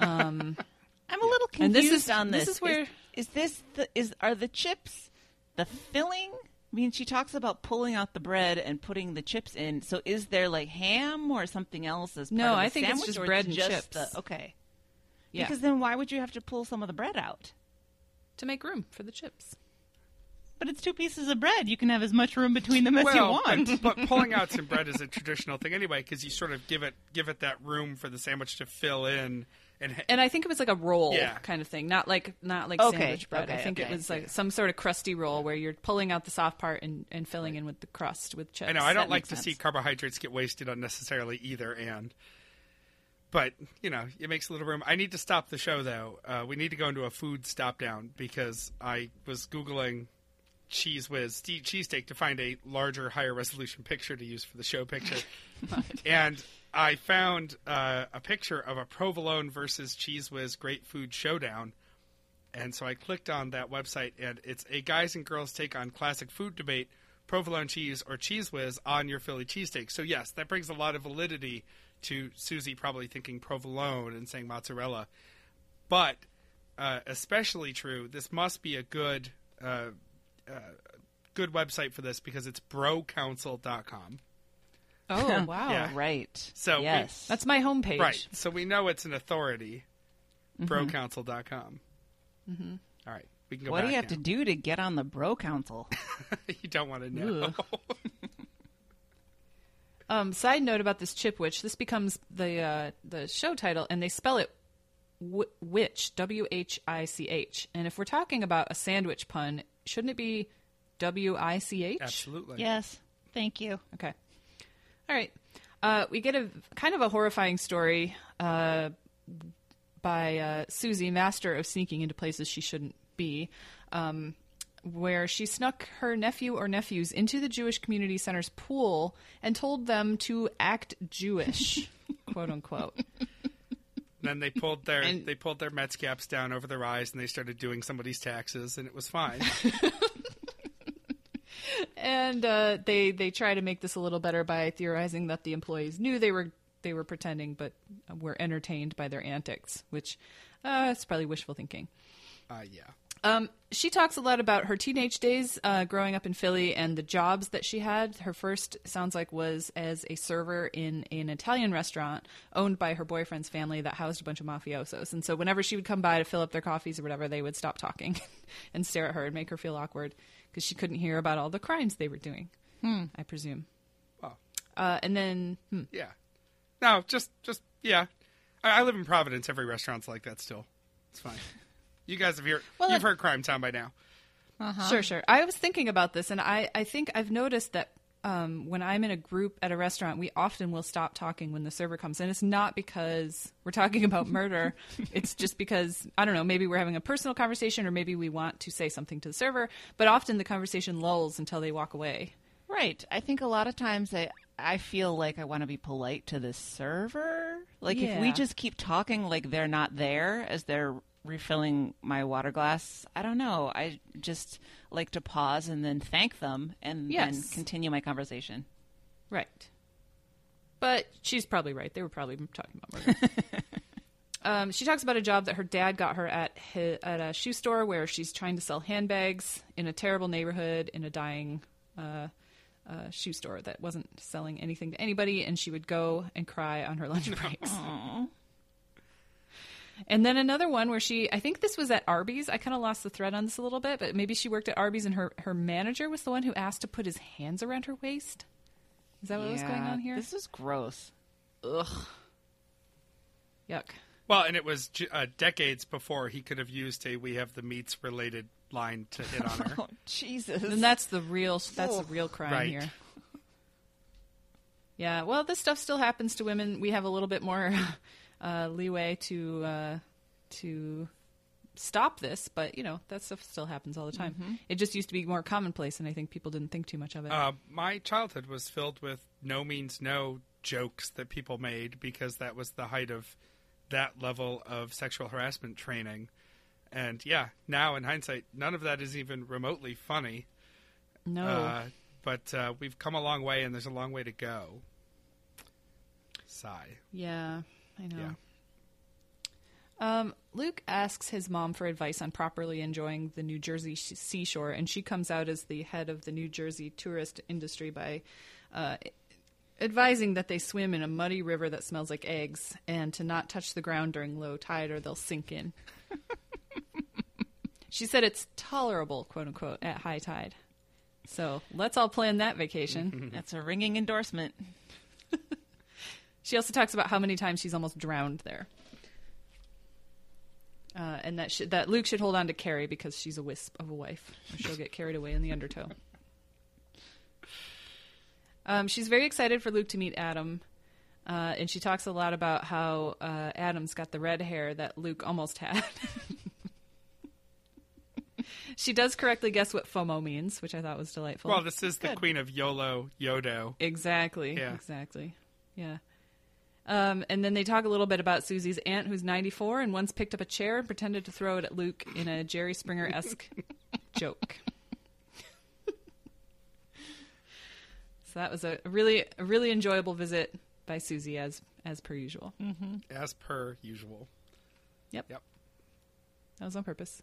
I'm a little confused on this. This is where... Are the chips the filling... I mean, she talks about pulling out the bread and putting the chips in. So is there like ham or something else as part of the sandwich? No, I think it's just bread and chips. Okay. Yeah. Because then why would you have to pull some of the bread out? To make room for the chips. But it's two pieces of bread. You can have as much room between them as you want. But pulling out some bread is a traditional thing anyway, because you sort of give it that room for the sandwich to fill in. And I think it was like a roll kind of thing, not like sandwich bread. Okay, I think it was like some sort of crusty roll where you're pulling out the soft part and filling in with the crust with chips. I know. I don't like to see carbohydrates get wasted unnecessarily either, Ann. But, you know, it makes a little room. I need to stop the show, though. We need to go into a food stop down because I was Googling Cheese Whiz cheesesteak to find a larger, higher resolution picture to use for the show picture. And... I found a picture of a provolone versus Cheese Whiz Great Food Showdown, and so I clicked on that website, and it's a guys and girls take on classic food debate, provolone cheese or Cheese Whiz on your Philly cheesesteak. So, yes, that brings a lot of validity to Susie probably thinking provolone and saying mozzarella. But especially true, this must be a good website for this because it's brocouncil.com. Oh, wow. Yeah. Right. So that's my homepage. Right. So we know it's an authority, brocouncil.com. Mm-hmm. All right. We can go back do you have to do to get on the Bro Council? You don't want to know. Side note about this chipwich. This becomes the show title, and they spell it witch, W-H-I-C-H. And if we're talking about a sandwich pun, shouldn't it be W-I-C-H? Absolutely. Yes. Thank you. Okay. All right. We get a kind of a horrifying story by Susie, master of sneaking into places she shouldn't be, where she snuck her nephew or nephews into the Jewish Community Center's pool and told them to act Jewish, quote unquote. And then they pulled their Mets caps down over their eyes and they started doing somebody's taxes, and it was fine. And they try to make this a little better by theorizing that the employees knew they were pretending, but were entertained by their antics, which it's probably wishful thinking. Yeah. She talks a lot about her teenage days growing up in Philly and the jobs that she had. Her first, sounds like, was as a server in an Italian restaurant owned by her boyfriend's family that housed a bunch of mafiosos. And so whenever she would come by to fill up their coffees or whatever, they would stop talking and stare at her and make her feel awkward because she couldn't hear about all the crimes they were doing, I presume. Wow. And then... Yeah. No, just yeah. I live in Providence. Every restaurant's like that still. It's fine. You guys have you've heard Crime Town by now. Uh-huh. Sure. I was thinking about this, and I think I've noticed that when I'm in a group at a restaurant, we often will stop talking when the server comes in. It's not because we're talking about murder. It's just because, I don't know, maybe we're having a personal conversation or maybe we want to say something to the server. But often the conversation lulls until they walk away. Right. I think a lot of times I feel like I want to be polite to the server. Like if we just keep talking like they're not there as they're refilling my water glass, I don't know. I just like to pause and then thank them and then continue my conversation. Right. But she's probably right. They were probably talking about murder. She talks about a job that her dad got her at a shoe store where she's trying to sell handbags in a terrible neighborhood in a dying shoe store that wasn't selling anything to anybody, and she would go and cry on her lunch breaks. Aww. And then another one where she, I think this was at Arby's. I kind of lost the thread on this a little bit, but maybe she worked at Arby's and her manager was the one who asked to put his hands around her waist. Is that what was going on here? This is gross. Ugh. Yuck. Well, and it was decades before he could have used a "we have the meats" related line to hit on her. Oh, Jesus. And that's the real crime here. Yeah. Well, this stuff still happens to women. We have a little bit more leeway to stop this, but that stuff still happens all the time. Mm-hmm. It just used to be more commonplace, and I think people didn't think too much of it. My childhood was filled with no means no jokes that people made because that was the height of that level of sexual harassment training. And now in hindsight, none of that is even remotely funny. No. But we've come a long way, and there's a long way to go. Sigh. Yeah. I know. Yeah. Luke asks his mom for advice on properly enjoying the New Jersey seashore, and she comes out as the head of the New Jersey tourist industry by advising that they swim in a muddy river that smells like eggs and to not touch the ground during low tide or they'll sink in. She said it's tolerable, quote unquote, at high tide. So let's all plan that vacation. That's a ringing endorsement. She also talks about how many times she's almost drowned there. And that Luke should hold on to Carrie because she's a wisp of a wife, or she'll get carried away in the undertow. She's very excited for Luke to meet Adam. And she talks a lot about how Adam's got the red hair that Luke almost had. She does correctly guess what FOMO means, which I thought was delightful. Well, this is the queen of YOLO, Yodo. Exactly. Yeah. Exactly. Yeah. And then they talk a little bit about Susie's aunt, who's 94, and once picked up a chair and pretended to throw it at Luke in a Jerry Springer-esque joke. So that was a really enjoyable visit by Susie, as per usual. Mm-hmm. As per usual. Yep. That was on purpose.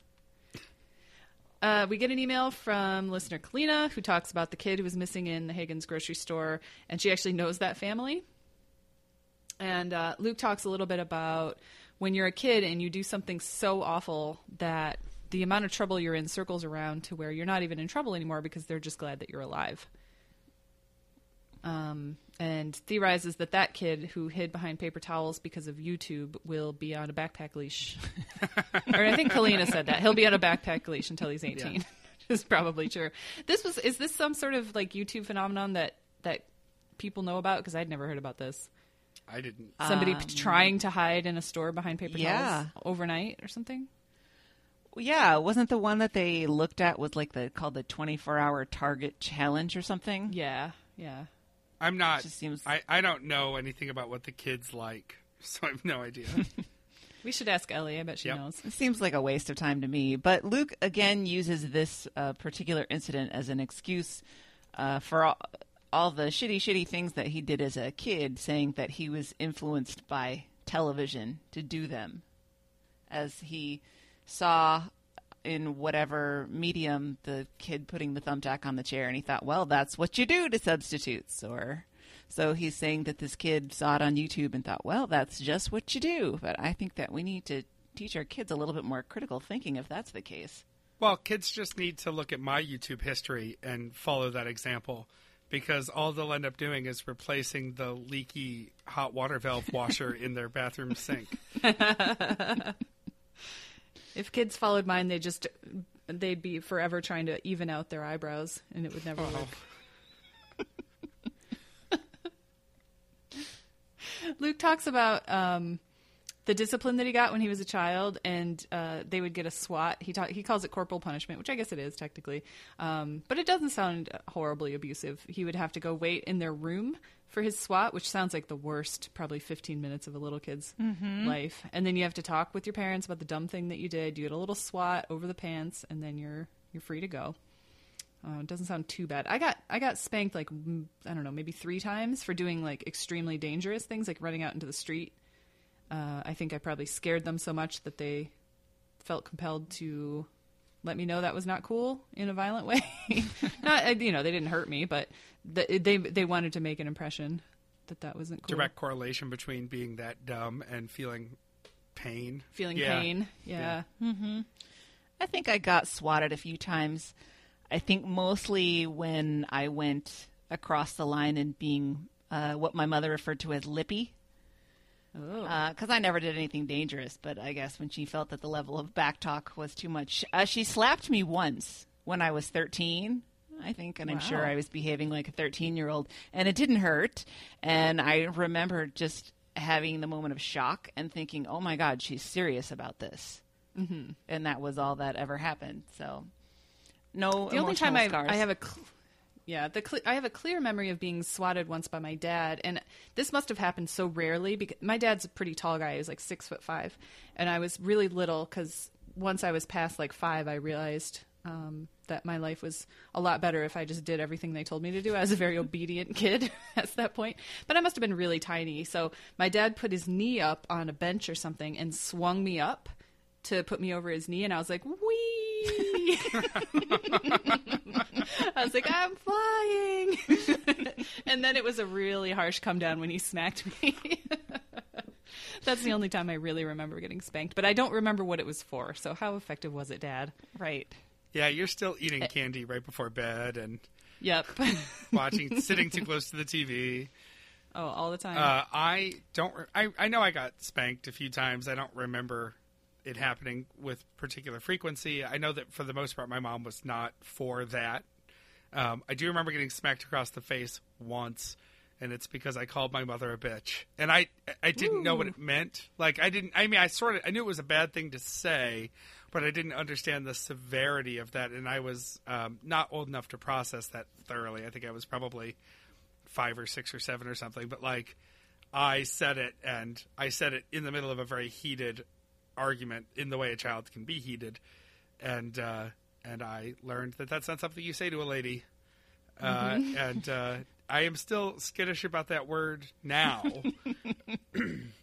We get an email from listener Kalina, who talks about the kid who was missing in the Hagen's grocery store, and she actually knows that family. And Luke talks a little bit about when you're a kid and you do something so awful that the amount of trouble you're in circles around to where you're not even in trouble anymore because they're just glad that you're alive. And theorizes that kid who hid behind paper towels because of YouTube will be on a backpack leash. Or I think Kalina said that. He'll be on a backpack leash until he's 18. Yeah. It's probably true. Is this some sort of like YouTube phenomenon that people know about? Because I'd never heard about this. I didn't. Somebody trying to hide in a store behind paper towels overnight or something? Yeah. Wasn't the one that they looked at was like called the 24-hour Target Challenge or something? Yeah. Yeah. I'm not. I don't know anything about what the kids like, so I have no idea. We should ask Ellie. I bet she knows. It seems like a waste of time to me. But Luke, again, uses this particular incident as an excuse for all the shitty things that he did as a kid, saying that he was influenced by television to do them. As he saw in whatever medium the kid putting the thumbtack on the chair, and he thought, well, that's what you do to substitutes. Or so he's saying that this kid saw it on YouTube and thought, well, that's just what you do. But I think that we need to teach our kids a little bit more critical thinking if that's the case. Well, kids just need to look at my YouTube history and follow that example, because all they'll end up doing is replacing the leaky hot water valve washer in their bathroom sink. If kids followed mine, they'd be forever trying to even out their eyebrows, and it would never work. Luke talks about the discipline that he got when he was a child, and they would get a swat. He calls it corporal punishment, which I guess it is technically, but it doesn't sound horribly abusive. He would have to go wait in their room for his swat, which sounds like the worst, probably 15 minutes of a little kid's life. And then you have to talk with your parents about the dumb thing that you did. You get a little swat over the pants, and then you're free to go. It doesn't sound too bad. I got spanked like, I don't know, maybe 3 times for doing like extremely dangerous things, like running out into the street. I think I probably scared them so much that they felt compelled to let me know that was not cool in a violent way. Not, they didn't hurt me, but they wanted to make an impression that wasn't cool. Direct correlation between being that dumb and feeling pain. Yeah. Mm-hmm. I think I got swatted a few times. I think mostly when I went across the line and being what my mother referred to as lippy. Because I never did anything dangerous, but I guess when she felt that the level of backtalk was too much. She slapped me once when I was 13, I think, and wow. I'm sure I was behaving like a 13-year-old, and it didn't hurt. And I remember just having the moment of shock and thinking, oh, my God, she's serious about this. Mm-hmm. And that was all that ever happened. So no the only time scars. I have a... I have a clear memory of being swatted once by my dad, and this must have happened so rarely because my dad's a pretty tall guy. He was like 6'5", and I was really little because once I was past like 5, I realized that my life was a lot better if I just did everything they told me to do. I was a very obedient kid at that point, but I must have been really tiny. So my dad put his knee up on a bench or something and swung me up to put me over his knee, and I was like, wee. I was like, I'm flying. And then it was a really harsh come down when he smacked me. That's the only time I really remember getting spanked, but I don't remember what it was for. So how effective was it, Dad? Right. Yeah, you're still eating candy right before bed and sitting too close to the TV. Oh, all the time. I know I got spanked a few times. I don't remember it happening with particular frequency. I know that for the most part, my mom was not for that. I do remember getting smacked across the face once, and it's because I called my mother a bitch. And I didn't know what it meant. Like, I knew it was a bad thing to say, but I didn't understand the severity of that. And I was not old enough to process that thoroughly. I think I was probably 5 or 6 or 7 or something. But like, I said it, and I said it in the middle of a very heated argument, in the way a child can be heated, and I learned that that's not something you say to a lady. And I am still skittish about that word now.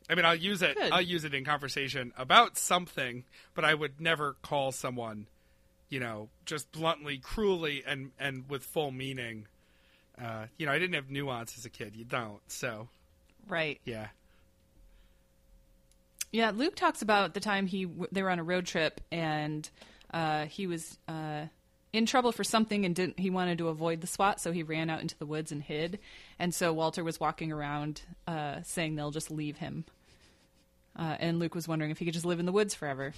I mean, I'll use it in conversation about something, but I would never call someone, just bluntly, cruelly, and with full meaning. I didn't have nuance as a kid. You don't. So right. Yeah. Yeah, Luke talks about the time they were on a road trip, and he was in trouble for something, and he wanted to avoid the SWAT, so he ran out into the woods and hid. And so Walter was walking around saying they'll just leave him. And Luke was wondering if he could just live in the woods forever.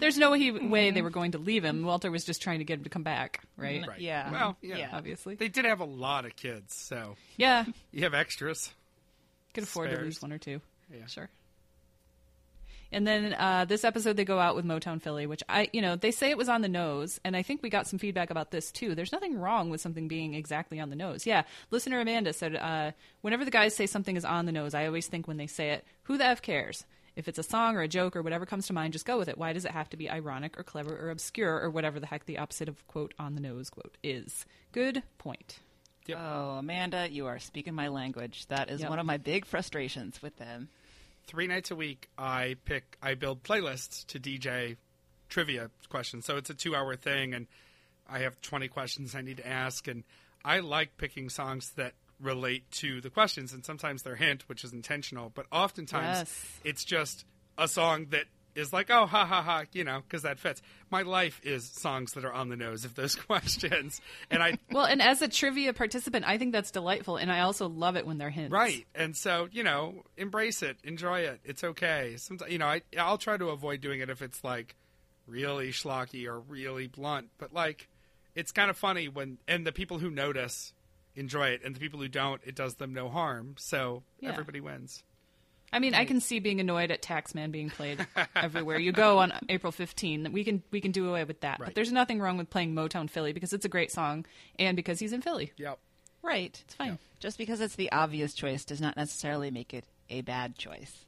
There's no way they were going to leave him. Walter was just trying to get him to come back, right? Right. Yeah. Well, yeah. Obviously. They did have a lot of kids, so. Yeah. You have extras. Could afford spares. To lose one or two. Yeah. Sure. And then this episode, they go out with Motown Philly, which they say it was on the nose. And I think we got some feedback about this, too. There's nothing wrong with something being exactly on the nose. Yeah. Listener Amanda said, whenever the guys say something is on the nose, I always think when they say it, who the F cares? If it's a song or a joke or whatever comes to mind, just go with it. Why does it have to be ironic or clever or obscure or whatever the heck the opposite of, quote, on the nose, quote, is? Good point. Yep. Oh, Amanda, you are speaking my language. That is one of my big frustrations with them. 3 nights a week, I build playlists to DJ trivia questions. So it's a 2-hour thing, and I have 20 questions I need to ask. And I like picking songs that relate to the questions, and sometimes they're hint, which is intentional. But oftentimes, it's just a song that is like, oh, ha, ha, ha, because that fits. My life is songs that are on the nose of those questions. And I Well, and as a trivia participant, I think that's delightful, and I also love it when they're hints. Right. And so, embrace it. Enjoy it. It's okay. Sometimes, I'll try to avoid doing it if it's, like, really schlocky or really blunt. But, like, it's kind of funny when – and the people who notice enjoy it, and the people who don't, it does them no harm. So everybody wins. I mean, I can see being annoyed at Taxman being played everywhere you go on April 15. We can do away with that. Right. But there's nothing wrong with playing Motown Philly because it's a great song and because he's in Philly. Yep. Right. It's fine. Yep. Just because it's the obvious choice does not necessarily make it a bad choice.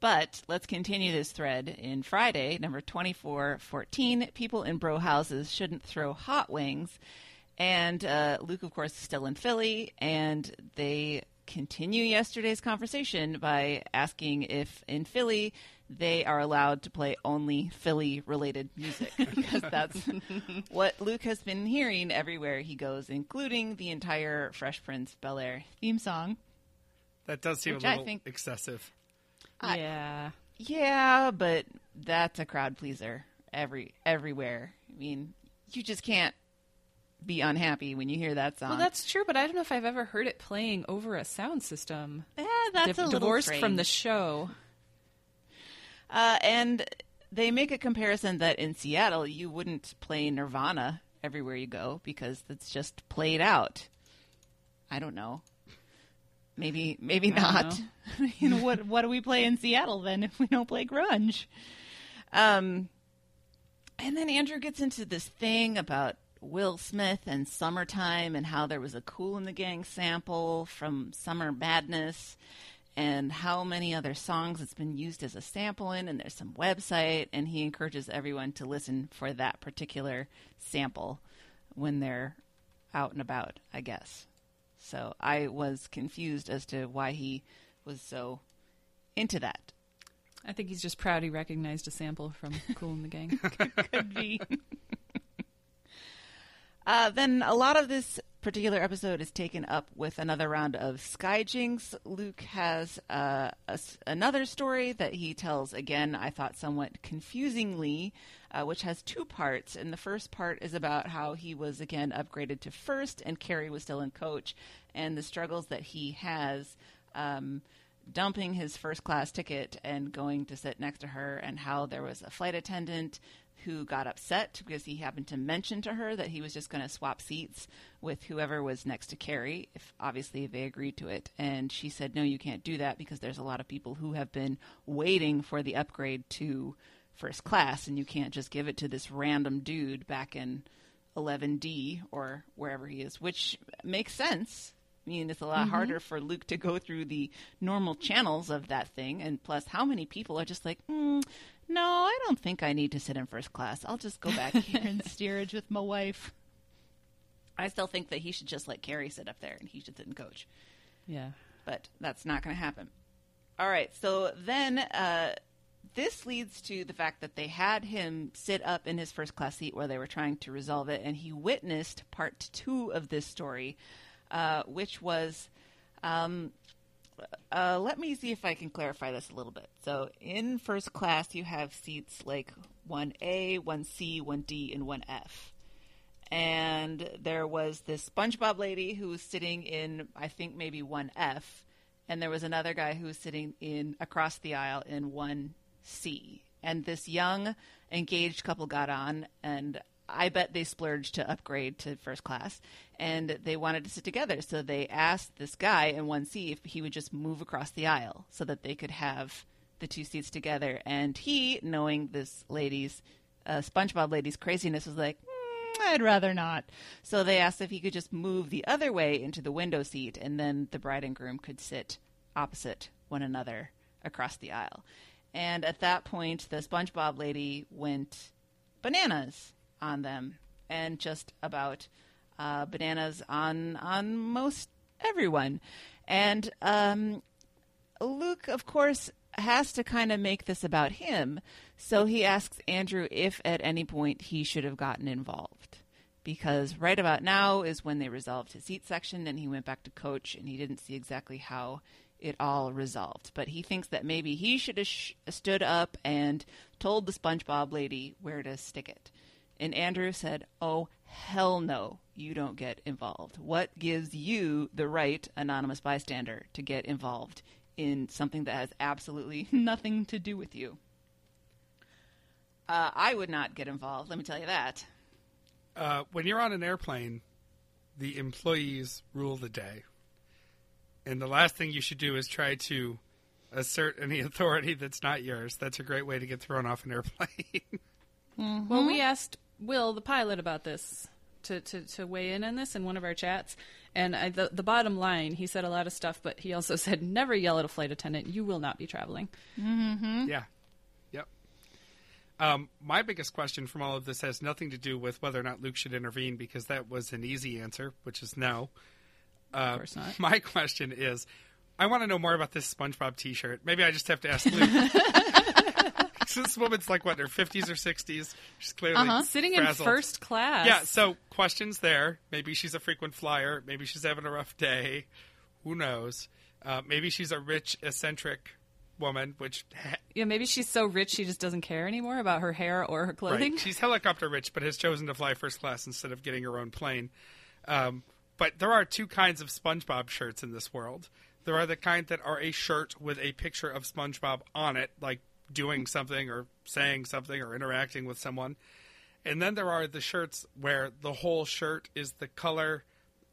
But let's continue this thread. In Friday, number 2414, people in bro houses shouldn't throw hot wings. And Luke, of course, is still in Philly, and they continue yesterday's conversation by asking if in Philly they are allowed to play only Philly-related music, because that's what Luke has been hearing everywhere he goes, including the entire Fresh Prince Bel-Air theme song. That does seem a little excessive. Yeah. Yeah, but that's a crowd pleaser everywhere. I mean, you just can't be unhappy when you hear that song. Well, that's true, but I don't know if I've ever heard it playing over a sound system. Yeah, that's a little divorced strange from the show. And they make a comparison that in Seattle you wouldn't play Nirvana everywhere you go because it's just played out. I don't know. Maybe not. I mean, what do we play in Seattle then if we don't play grunge? And then Andrew gets into this thing about Will Smith and Summertime and how there was a Kool and the Gang sample from Summer Madness and how many other songs it's been used as a sample in, and there's some website, and he encourages everyone to listen for that particular sample when they're out and about, I guess. So I was confused as to why he was so into that. I think he's just proud he recognized a sample from Kool and the Gang. Could be. Then a lot of this particular episode is taken up with another round of skyjinks. Luke has another story that he tells, again, I thought somewhat confusingly, which has 2 parts. And the first part is about how he was, again, upgraded to first and Carrie was still in coach, and the struggles that he has dumping his first-class ticket and going to sit next to her, and how there was a flight attendant who got upset because he happened to mention to her that he was just going to swap seats with whoever was next to Carrie, if obviously they agreed to it. And she said, no, you can't do that because there's a lot of people who have been waiting for the upgrade to first class, and you can't just give it to this random dude back in 11D or wherever he is, which makes sense. I mean, it's a lot harder for Luke to go through the normal channels of that thing. And plus, how many people are just like, no, I don't think I need to sit in first class. I'll just go back here in steerage with my wife. I still think that he should just let Carrie sit up there and he should sit in coach. Yeah. But that's not going to happen. All right. So then this leads to the fact that they had him sit up in his first class seat where they were trying to resolve it. And he witnessed part 2 of this story, which was let me see if I can clarify this a little bit. So in first class, you have seats like 1A, 1C, 1D, and 1F. And there was this SpongeBob lady who was sitting in, I think, maybe 1F. And there was another guy who was sitting in across the aisle in 1C. and this young engaged couple got on, and I bet they splurged to upgrade to first class, and they wanted to sit together. So they asked this guy in one seat if he would just move across the aisle so that they could have the two seats together. And he, knowing this lady's, SpongeBob lady's craziness, was like, I'd rather not. So they asked if he could just move the other way into the window seat, and then the bride and groom could sit opposite one another across the aisle. And at that point, the SpongeBob lady went bananas on them, and just about bananas on most everyone. And Luke, of course, has to kind of make this about him. So he asks Andrew if at any point he should have gotten involved, because right about now is when they resolved his seat section, and he went back to coach, and he didn't see exactly how it all resolved. But he thinks that maybe he should have stood up and told the SpongeBob lady where to stick it. And Andrew said, oh, hell no, you don't get involved. What gives you the right, anonymous bystander, to get involved in something that has absolutely nothing to do with you? I would not get involved, let me tell you that. When you're on an airplane, the employees rule the day. And the last thing you should do is try to assert any authority that's not yours. That's a great way to get thrown off an airplane. Mm-hmm. Well, we asked Will, the pilot, about this, to weigh in on this in one of our chats. And the bottom line, he said a lot of stuff, but he also said, never yell at a flight attendant. You will not be traveling. Mm-hmm. Yeah. Yep. My biggest question from all of this has nothing to do with whether or not Luke should intervene, because that was an easy answer, which is no. Of course not. My question is, I want to know more about this SpongeBob T-shirt. Maybe I just have to ask Luke. This woman's like, what, in her 50s or 60s? She's clearly sitting frazzled. In first class. Yeah, so questions there. Maybe she's a frequent flyer. Maybe she's having a rough day. Who knows? Maybe she's a rich, eccentric woman, which... yeah, maybe she's so rich she just doesn't care anymore about her hair or her clothing. Right. She's helicopter rich, but has chosen to fly first class instead of getting her own plane. But there are two kinds of SpongeBob shirts in this world. There are the kind that are a shirt with a picture of SpongeBob on it, like doing something or saying something or interacting with someone. And then there are the shirts where the whole shirt is the color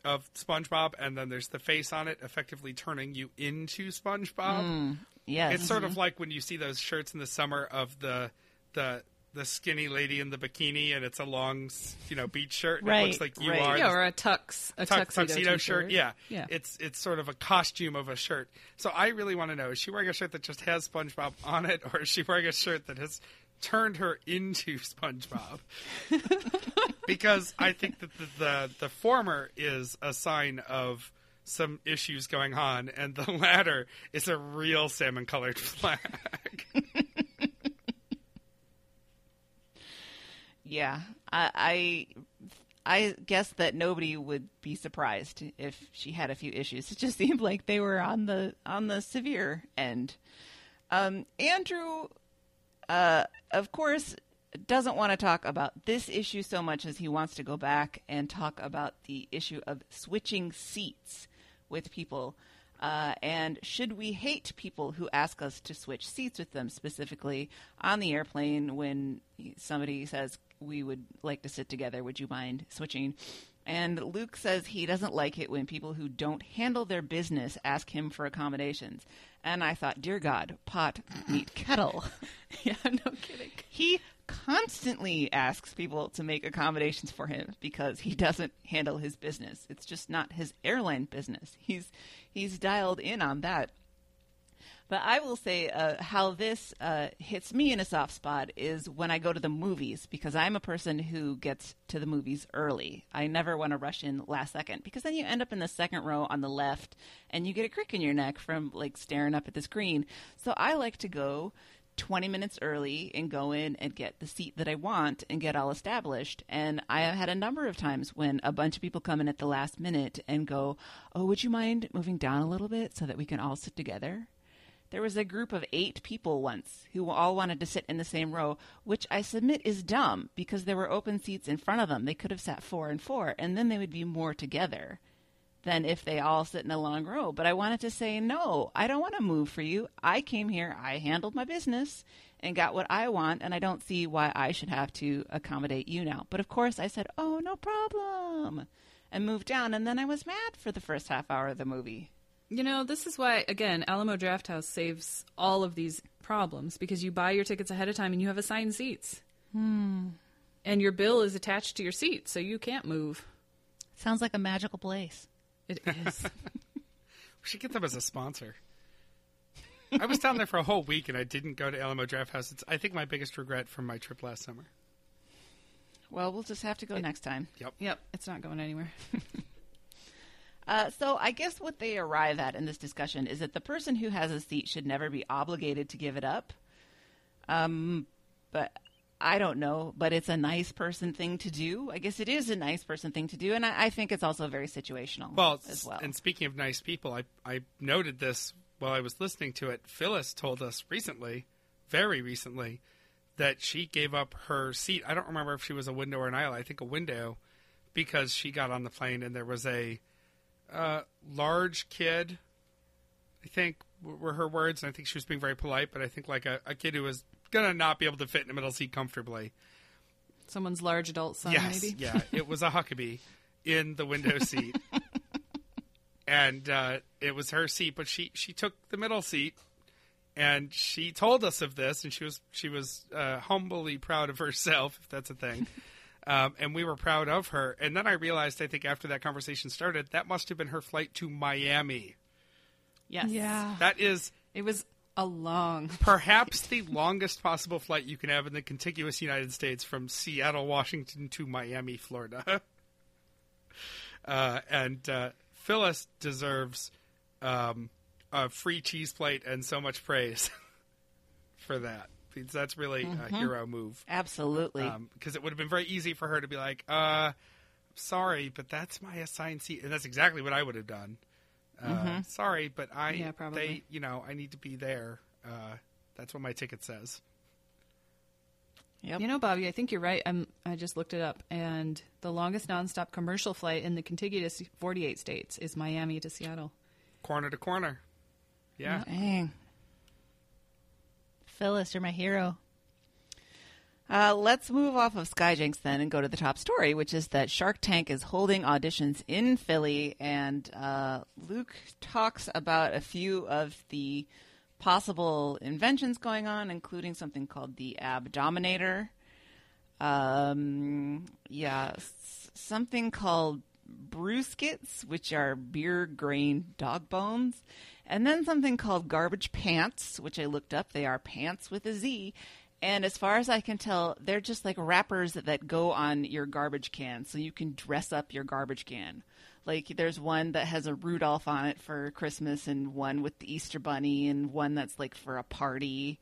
of SpongeBob, and then there's the face on it, effectively turning you into SpongeBob. Yes. It's sort of like when you see those shirts in the summer of the skinny lady in the bikini, and it's a long, beach shirt. Right. It looks like you are. Yeah, or a tuxedo shirt. Yeah. It's sort of a costume of a shirt. So I really want to know, is she wearing a shirt that just has SpongeBob on it, or is she wearing a shirt that has turned her into SpongeBob? Because I think that the former is a sign of some issues going on, and the latter is a real salmon-colored flag. Yeah, I guess that nobody would be surprised if she had a few issues. It just seemed like they were on the severe end. Andrew, of course, doesn't want to talk about this issue so much as he wants to go back and talk about the issue of switching seats with people. And should we hate people who ask us to switch seats with them, specifically on the airplane when somebody says, we would like to sit together. Would you mind switching? And Luke says he doesn't like it when people who don't handle their business ask him for accommodations. And I thought, dear God, pot, meat, kettle. Yeah, no kidding. He constantly asks people to make accommodations for him because he doesn't handle his business. It's just not his airline business. He's dialed in on that. But I will say how this hits me in a soft spot is when I go to the movies, because I'm a person who gets to the movies early. I never want to rush in last second, because then you end up in the second row on the left and you get a crick in your neck from like staring up at the screen. So I like to go 20 minutes early and go in and get the seat that I want and get all established. And I have had a number of times when a bunch of people come in at the last minute and go, oh, would you mind moving down a little bit so that we can all sit together? There was a group of 8 people once who all wanted to sit in the same row, which I submit is dumb because there were open seats in front of them. They could have sat 4 and 4, and then they would be more together. than if they all sit in a long row. But I wanted to say, no, I don't want to move for you. I came here, I handled my business and got what I want, and I don't see why I should have to accommodate you now. But of course I said, oh, no problem, and moved down, and then I was mad for the first half hour of the movie. You know, this is why, again, Alamo Drafthouse saves all of these problems, because you buy your tickets ahead of time and you have assigned seats. And your bill is attached to your seat, so you can't move. Sounds like a magical place. It is. We should get them as a sponsor. I was down there for a whole week and I didn't go to Alamo Drafthouse. It's, I think, my biggest regret from my trip last summer. Well, we'll just have to go next time. Yep. It's not going anywhere. So I guess what they arrive at in this discussion is that the person who has a seat should never be obligated to give it up. But I don't know, but it's a nice person thing to do. I guess it is a nice person thing to do. And I think it's also very situational as well. And speaking of nice people, I noted this while I was listening to it. Phyllis told us recently, very recently, that she gave up her seat. I don't remember if she was a window or an aisle. I think a window, because she got on the plane and there was a large kid, I think were her words, and I think she was being very polite, but I think like a kid who was going to not be able to fit in the middle seat comfortably. Someone's large adult son, maybe? Yeah, it was a Huckabee in the window seat. And it was her seat, but she took the middle seat, and she told us of this, and she was humbly proud of herself, if that's a thing. And we were proud of her. And then I realized, I think after that conversation started, that must have been her flight to Miami. Yes. Yeah. That is... It was a long... Perhaps the longest possible flight you can have in the contiguous United States, from Seattle, Washington to Miami, Florida. Phyllis deserves a free cheese plate and so much praise for that. That's really a hero move. Absolutely. Because it would have been very easy for her to be like, sorry, but that's my assigned seat. And that's exactly what I would have done. Sorry, but I need to be there. That's what my ticket says. Yep. You know, Bobby, I think you're right. I just looked it up. And the longest nonstop commercial flight in the contiguous 48 states is Miami to Seattle. Corner to corner. Yeah. Oh, dang. Phyllis, you're my hero. Let's move off of Skyjinx then and go to the top story, which is that Shark Tank is holding auditions in Philly. And Luke talks about a few of the possible inventions going on, including something called the Abdominator. Something called brewskits, which are beer grain dog bones. And then something called garbage pants, which I looked up. They are pants with a Z. And as far as I can tell, they're just like wrappers that go on your garbage can. So you can dress up your garbage can. Like there's one that has a Rudolph on it for Christmas, and one with the Easter Bunny, and one that's like for a party.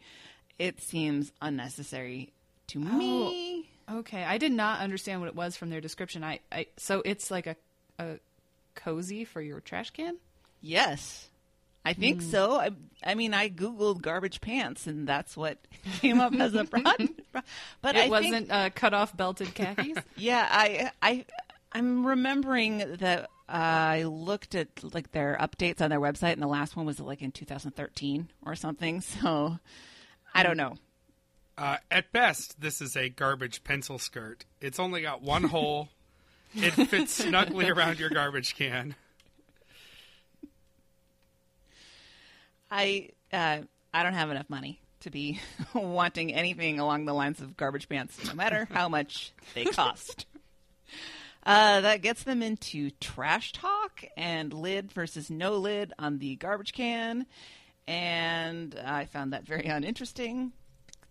It seems unnecessary to me. Okay. I did not understand what it was from their description. So it's like a cozy for your trash can? Yes. I think so. I mean, I Googled garbage pants, and that's what came up as a product. But it wasn't cut-off belted khakis? Yeah, I'm remembering that I looked at like their updates on their website, and the last one was like in 2013 or something. So I don't know. At best, this is a garbage pencil skirt. It's only got one hole. It fits snugly around your garbage can. I don't have enough money to be wanting anything along the lines of garbage pants, no matter how much they cost. That gets them into trash talk and lid versus no lid on the garbage can. And I found that very uninteresting.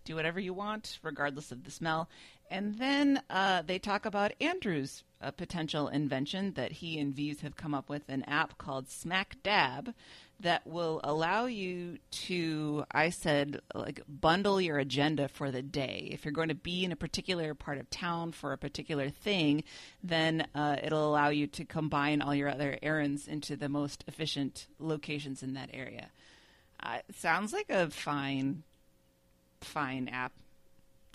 Do whatever you want, regardless of the smell. And then they talk about Andrew's potential invention that he and V's have come up with, an app called Smack Dab that will allow you to, I said, like bundle your agenda for the day. If you're going to be in a particular part of town for a particular thing, then it'll allow you to combine all your other errands into the most efficient locations in that area. Sounds like a fine app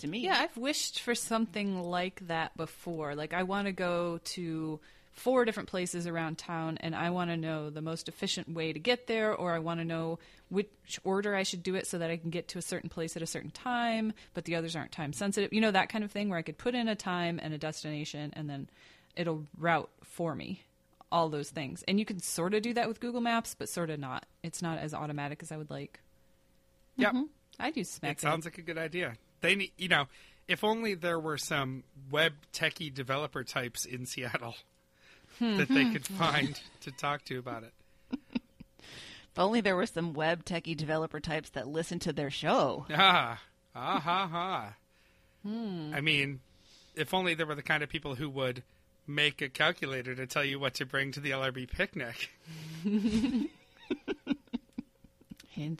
to me. Yeah, I've wished for something like that before. Like I want to go to 4 different places around town, and I want to know the most efficient way to get there, or I want to know which order I should do it so that I can get to a certain place at a certain time, but the others aren't time sensitive. You know, that kind of thing where I could put in a time and a destination, and then it'll route for me all those things. And you can sort of do that with Google Maps, but sort of not. It's not as automatic as I would like. Yep. Mm-hmm. I'd use Smack. It sounds like a good idea. They need, you know, if only there were some web techie developer types in Seattle that they could find to talk to about it. If only there were some web techie developer types that listen to their show. I mean, if only there were the kind of people who would make a calculator to tell you what to bring to the LRB picnic. Hint,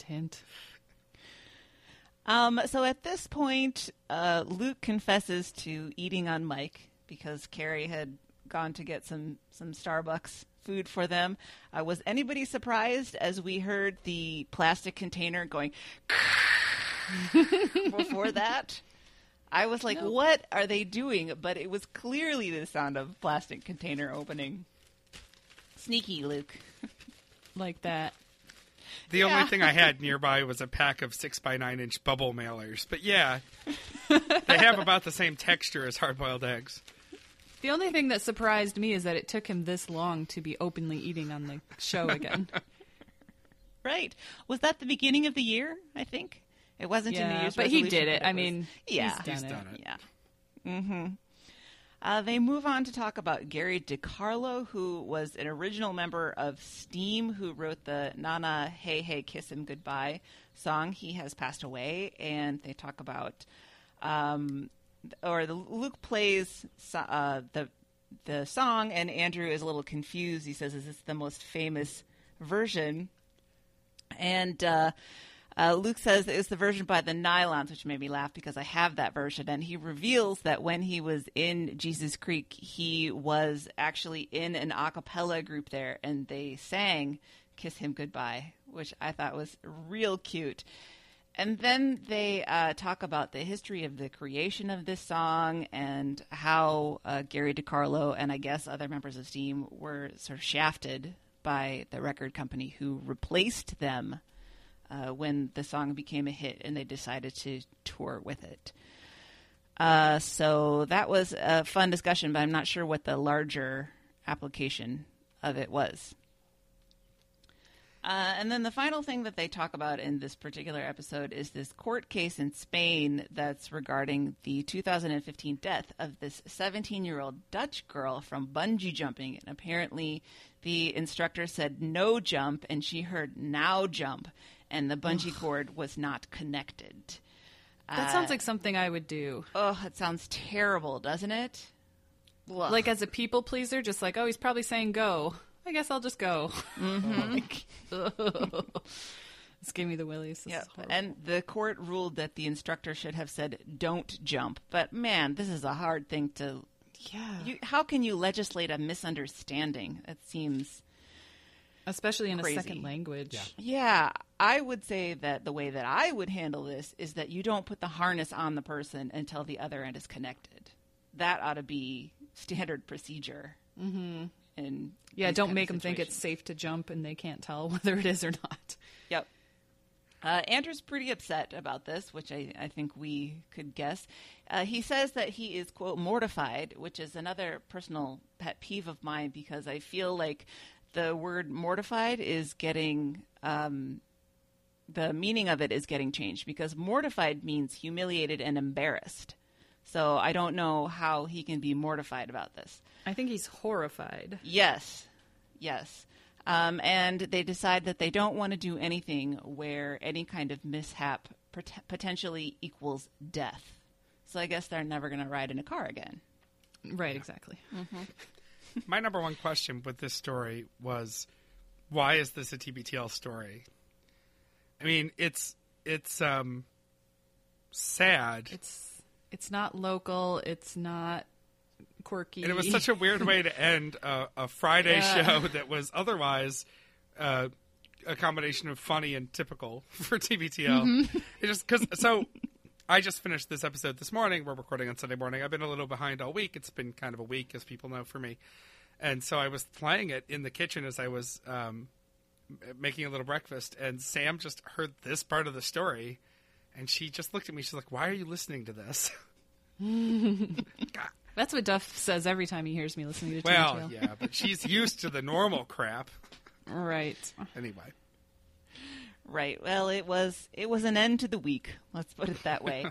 hint. So at this point, Luke confesses to eating on Mike because Carrie had gone to get some Starbucks food for them. Was anybody surprised as we heard the plastic container going before that? I was like, no. What are they doing? But it was clearly the sound of plastic container opening. Sneaky, Luke. Like that. The only thing I had nearby was a pack of 6x9-inch bubble mailers. But yeah, they have about the same texture as hard-boiled eggs. The only thing that surprised me is that it took him this long to be openly eating on the show again. Right. Was that the beginning of the year, I think? It wasn't in the year's resolution. But he did it. I mean, he's done it. Yeah. Mm-hmm. They move on to talk about Gary DiCarlo, who was an original member of Steam, who wrote the Nana, Hey, Hey, Kiss Him Goodbye song. He has passed away, and they talk about Luke plays the song, and Andrew is a little confused. He says, is this the most famous version? And Luke says it's the version by the Nylons, which made me laugh because I have that version. And he reveals that when he was in Jesus Creek, he was actually in an a cappella group there, and they sang Kiss Him Goodbye, which I thought was real cute. And then they talk about the history of the creation of this song and how Gary DiCarlo and I guess other members of Steam were sort of shafted by the record company who replaced them when the song became a hit and they decided to tour with it. So that was a fun discussion, but I'm not sure what the larger application of it was. And then the final thing that they talk about in this particular episode is this court case in Spain that's regarding the 2015 death of this 17-year-old Dutch girl from bungee jumping. And apparently the instructor said no jump, and she heard now jump, and the bungee cord was not connected. That sounds like something I would do. Oh, it sounds terrible, doesn't it? Ugh. Like as a people pleaser, just like, oh, he's probably saying go. I guess I'll just go. Mm-hmm. This gave me the willies. Yep. And the court ruled that the instructor should have said, don't jump. But, man, this is a hard thing to... Yeah. How can you legislate a misunderstanding? It seems especially in crazy. A second language. Yeah. I would say that the way that I would handle this is that you don't put the harness on the person until the other end is connected. That ought to be standard procedure. Mm-hmm. And yeah, don't make them think it's safe to jump and they can't tell whether it is or not. Yep. Andrew's pretty upset about this, which I think we could guess. He says that he is, quote, mortified, which is another personal pet peeve of mine because I feel like the word mortified is getting the meaning of it is getting changed because mortified means humiliated and embarrassed. So I don't know how he can be mortified about this. I think he's horrified. Yes. Yes. And they decide that they don't want to do anything where any kind of mishap potentially equals death. So I guess they're never going to ride in a car again. Right, exactly. Mm-hmm. My number one question with this story was, why is this a TBTL story? I mean, it's sad. It's not local. It's not quirky. And it was such a weird way to end a Friday show that was otherwise a combination of funny and typical for TBTL. Mm-hmm. I just finished this episode this morning. We're recording on Sunday morning. I've been a little behind all week. It's been kind of a week, as people know, for me. And so I was playing it in the kitchen as I was making a little breakfast, and Sam just heard this part of the story, and she just looked at me. She's like, "Why are you listening to this?" That's what Duff says every time he hears me listening to Teenage Whale. Well, yeah, but she's used to the normal crap. Right. Anyway. Right. Well, it was an end to the week. Let's put it that way.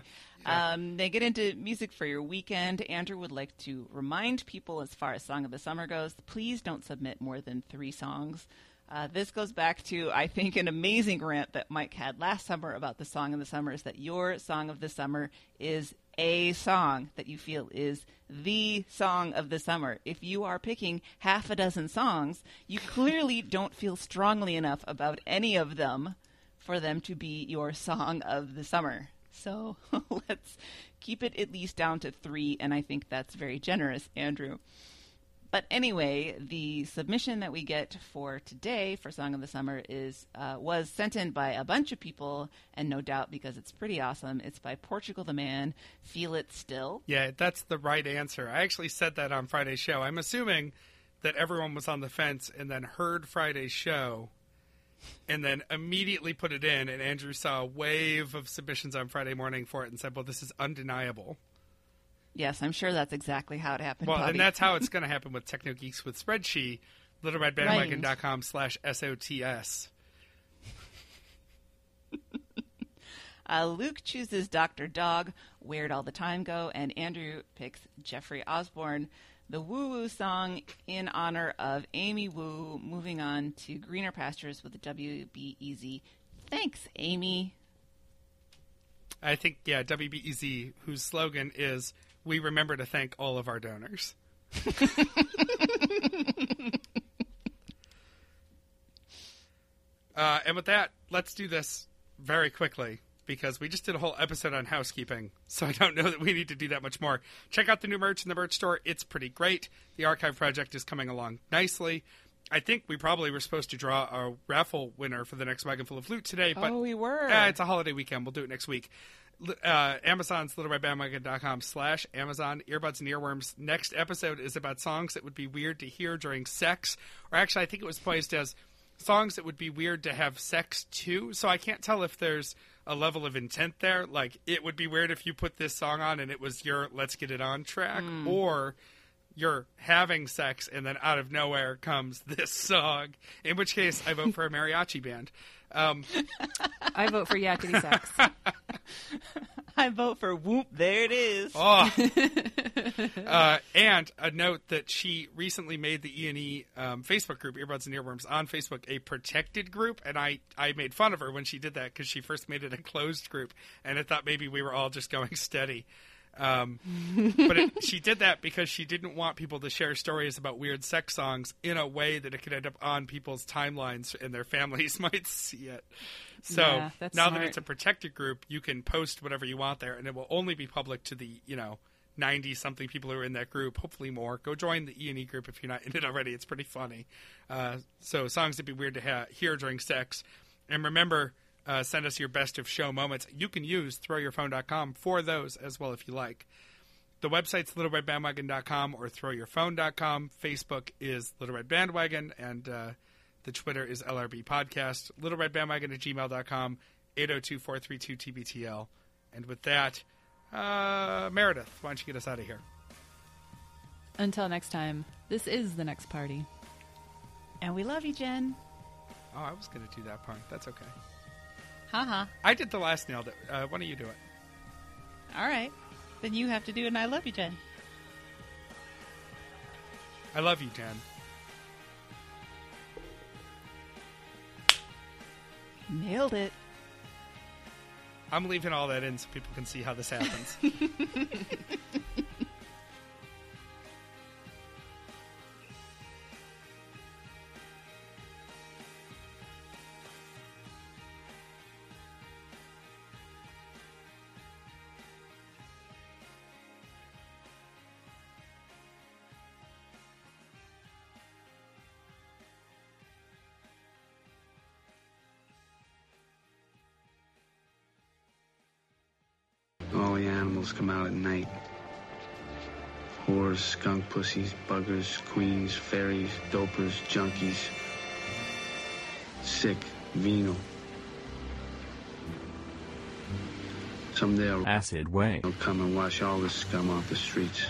Yeah. They get into music for your weekend. Andrew would like to remind people, as far as Song of the Summer goes, please don't submit more than 3 songs. This goes back to, I think, an amazing rant that Mike had last summer about the Song of the Summer, is that your Song of the Summer is a song that you feel is the song of the summer. If you are picking half a dozen songs, you clearly don't feel strongly enough about any of them for them to be your song of the summer. So let's keep it at least down to 3, and I think that's very generous, Andrew. But anyway, the submission that we get for today for Song of the Summer was sent in by a bunch of people, and no doubt because it's pretty awesome. It's by Portugal the Man, Feel It Still. Yeah, that's the right answer. I actually said that on Friday's show. I'm assuming that everyone was on the fence and then heard Friday's show and then immediately put it in, and Andrew saw a wave of submissions on Friday morning for it and said, well, this is undeniable. Yes, I'm sure that's exactly how it happened. Well, Bobby. And that's how it's going to happen with Techno Geeks with Spreadsheet, littleredbandwagon.com /SOTS. Luke chooses Dr. Dog, Where'd All the Time Go, and Andrew picks Jeffrey Osborne, the Woo Woo song in honor of Amy Woo, moving on to Greener Pastures with the WBEZ. Thanks, Amy. I think, yeah, WBEZ, whose slogan is, "We remember to thank all of our donors." And with that, let's do this very quickly, because we just did a whole episode on housekeeping, so I don't know that we need to do that much more. Check out the new merch in the merch store. It's pretty great. The archive project is coming along nicely. I think we probably were supposed to draw a raffle winner for the next Wagon Full of Loot today. But, oh, we were. It's a holiday weekend. We'll do it next week. Amazon's littleredbandwagon.com /Amazon. Earbuds and Earworms. Next episode is about songs that would be weird to hear during sex. Or actually, I think it was placed as songs that would be weird to have sex to. So I can't tell if there's a level of intent there. Like, it would be weird if you put this song on and it was your Let's Get It On track. Or you're having sex, and then out of nowhere comes this song. In which case, I vote for a mariachi band. I vote for yakety sax. I vote for whoop, there it is. Oh. And a note that she recently made the E&E Facebook group, Earbuds and Earworms, on Facebook, a protected group. And I made fun of her when she did that, because she first made it a closed group. And I thought maybe we were all just going steady. But she did that because she didn't want people to share stories about weird sex songs in a way that it could end up on people's timelines and their families might see it. So yeah, now smart. That it's a protected group, you can post whatever you want there, and it will only be public to the, 90-something people who are in that group, hopefully more. Go join the E&E group if you're not in it already. It's pretty funny. So songs that'd be weird to hear during sex. And remember, send us your best of show moments. You can use throwyourphone.com for those as well if you like. The website's littleredbandwagon.com or throwyourphone.com. Facebook is Little Red Bandwagon, and the Twitter is LRB Podcast. littleredbandwagon at gmail.com, 802-432-TBTL. And with that, Meredith, why don't you get us out of here? Until next time, this is The Next Party. And we love you, Jen. Oh, I was going to do that part. That's okay. Uh-huh. I did the last nail. Why don't you do it? All right. Then you have to do it, and I love you, Jen. I love you, Jen. Nailed it. I'm leaving all that in so people can see how this happens. Come out at night. Whores, skunk pussies, buggers, queens, fairies, dopers, junkies. Sick, venal. Someday I'll come and wash all this scum off the streets.